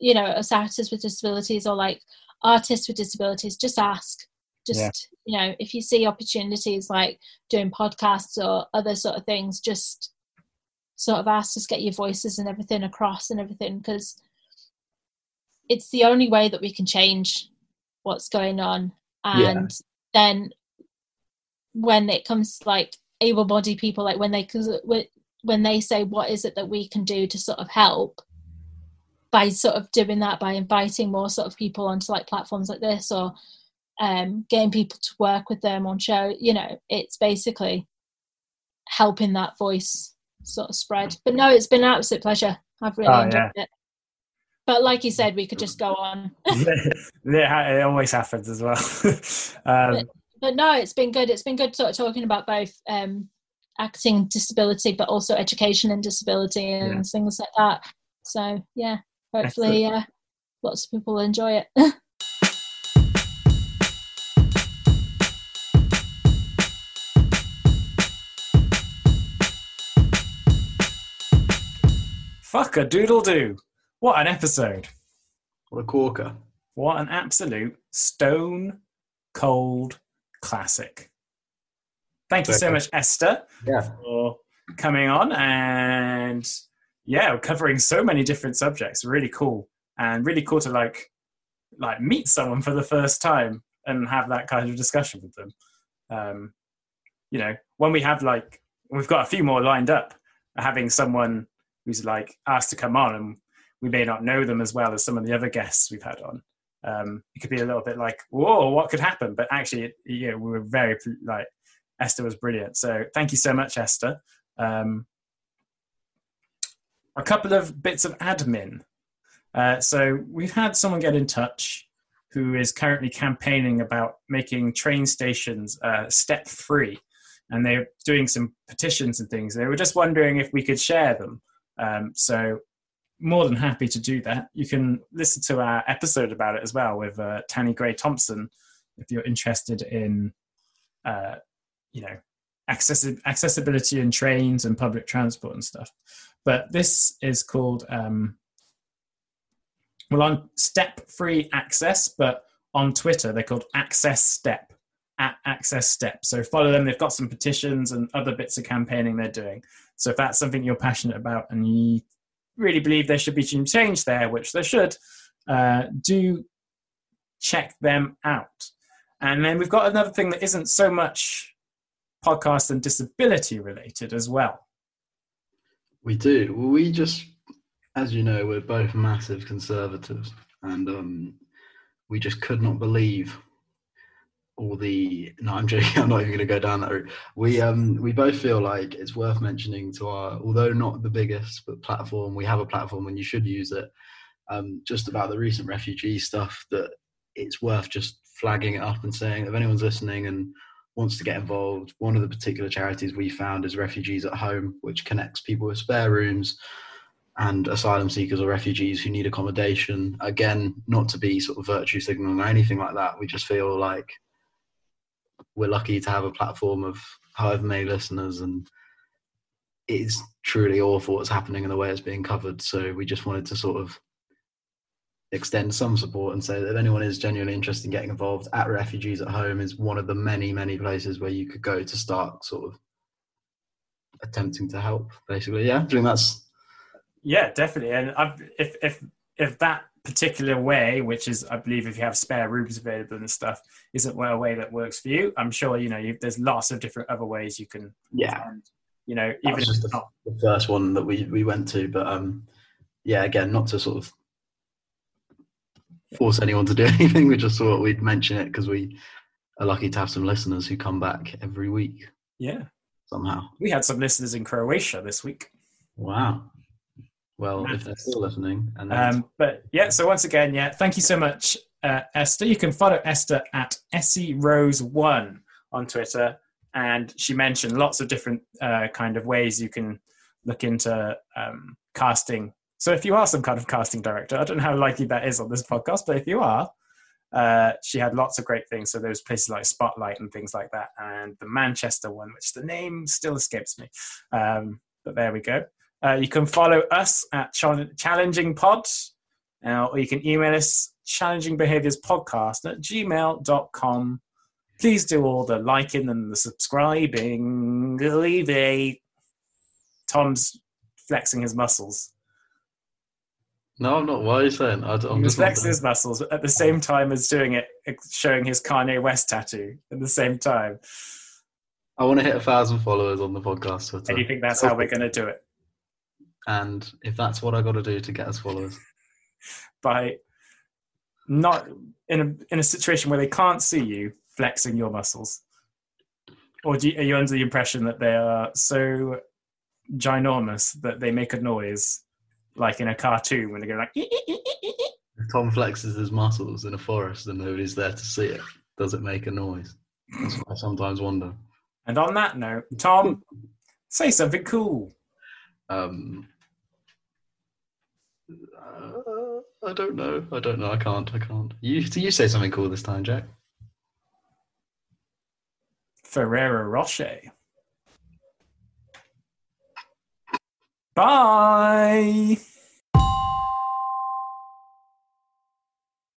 you know, us artists with disabilities or like, artists with disabilities, just ask just yeah. you know, if you see opportunities like doing podcasts or other sort of things, just sort of ask, just get your voices and everything across and everything, because it's the only way that we can change what's going on. And yeah. then when it comes to like able-bodied people, like when they when they say what is it that we can do to sort of help, by sort of doing that, by inviting more sort of people onto like platforms like this, or um, getting people to work with them on show, you know, it's basically helping that voice sort of spread. But no, it's been an absolute pleasure. I've really oh, enjoyed yeah. it. But like you said, we could just go on. Yeah, it always happens as well. um, but, but no, it's been good. It's been good sort of talking about both um, acting disability, but also education and disability and yeah. things like that. So yeah. Hopefully, uh, lots of people will enjoy it. Fuck a doodle do. What an episode. What a corker. What an absolute stone cold classic. Thank you okay. so much, Esther, yeah. for coming on and... yeah, we're covering so many different subjects. Really cool, and really cool to like, like meet someone for the first time and have that kind of discussion with them. Um, you know, when we have like, we've got a few more lined up, having someone who's like asked to come on, and we may not know them as well as some of the other guests we've had on. Um, it could be a little bit like, whoa, what could happen? But actually, it, you know, we were very like, Esther was brilliant. So thank you so much, Esther. Um, A couple of bits of admin. Uh, so we've had someone get in touch who is currently campaigning about making train stations uh, step-free, and they're doing some petitions and things. They were just wondering if we could share them. Um, so more than happy to do that. You can listen to our episode about it as well with uh, Tanni Gray-Thompson if you're interested in, uh, you know, accessi- accessibility in trains and public transport and stuff. But this is called, um, well, on step-free access, but on Twitter, they're called Access Step, at Access Step. So follow them. They've got some petitions and other bits of campaigning they're doing. So if that's something you're passionate about and you really believe there should be some change there, which there should, uh, do check them out. And then we've got another thing that isn't so much podcast and disability related as well. We do. We just, as you know, we're both massive conservatives, and um, we just could not believe all the. No, I'm joking. I'm not even going to go down that route. We um, we both feel like it's worth mentioning to our, although not the biggest, but platform. We have a platform, and you should use it. Um, just about the recent refugee stuff, that it's worth just flagging it up and saying if anyone's listening and wants to get involved. One of the particular charities we found is Refugees at Home, which connects people with spare rooms and asylum seekers or refugees who need accommodation. Again, not to be sort of virtue signaling or anything like that. We just feel like we're lucky to have a platform of however many listeners, and it's truly awful what's happening and the way it's being covered. So we just wanted to sort of extend some support and say that if anyone is genuinely interested in getting involved, at Refugees at Home is one of the many, many places where you could go to start sort of attempting to help, basically. Yeah, I think that's... Yeah, definitely. And I've, if if if that particular way, which is, I believe, if you have spare rooms available and stuff, isn't well a way that works for you, I'm sure, you know, you, there's lots of different other ways you can... Yeah. Attend, you know, that even if just the, not... the first one that we, we went to, but um, yeah, again, not to sort of force anyone to do anything. We just thought we'd mention it because we are lucky to have some listeners who come back every week. Yeah. Somehow. We had some listeners in Croatia this week. Wow. Well, if they're still listening. And um, but yeah, so once again, yeah, thank you so much, uh, Esther. You can follow Esther at Essie Rose one on Twitter. And she mentioned lots of different uh, kind of ways you can look into um, casting. So if you are some kind of casting director, I don't know how likely that is on this podcast, but if you are, uh, she had lots of great things. So there's places like Spotlight and things like that. And the Manchester one, which the name still escapes me. Um, but there we go. Uh, you can follow us at Challenging Pod, uh, or you can email us challenging behaviours podcast at gmail dot com. Please do all the liking and the subscribing. Leave a... Tom's flexing his muscles. No, I'm not. Why are you saying? I don't, I'm he was flexing his muscles at the same time as doing it, showing his Kanye West tattoo at the same time. I want to hit a thousand followers on the podcast Twitter. And you think that's how we're going to do it? And if that's what I got to do to get us followers, by not in a in a situation where they can't see you flexing your muscles, or do you, are you under the impression that they are so ginormous that they make a noise like in a cartoon when they go like? Tom flexes his muscles in a forest and nobody's there to see it. Does it make a noise? That's what I sometimes wonder. And on that note, Tom, say something cool. Um, uh, I don't know. I don't know. I can't. I can't. You, you say something cool this time, Jack. Ferrero Rocher. Bye.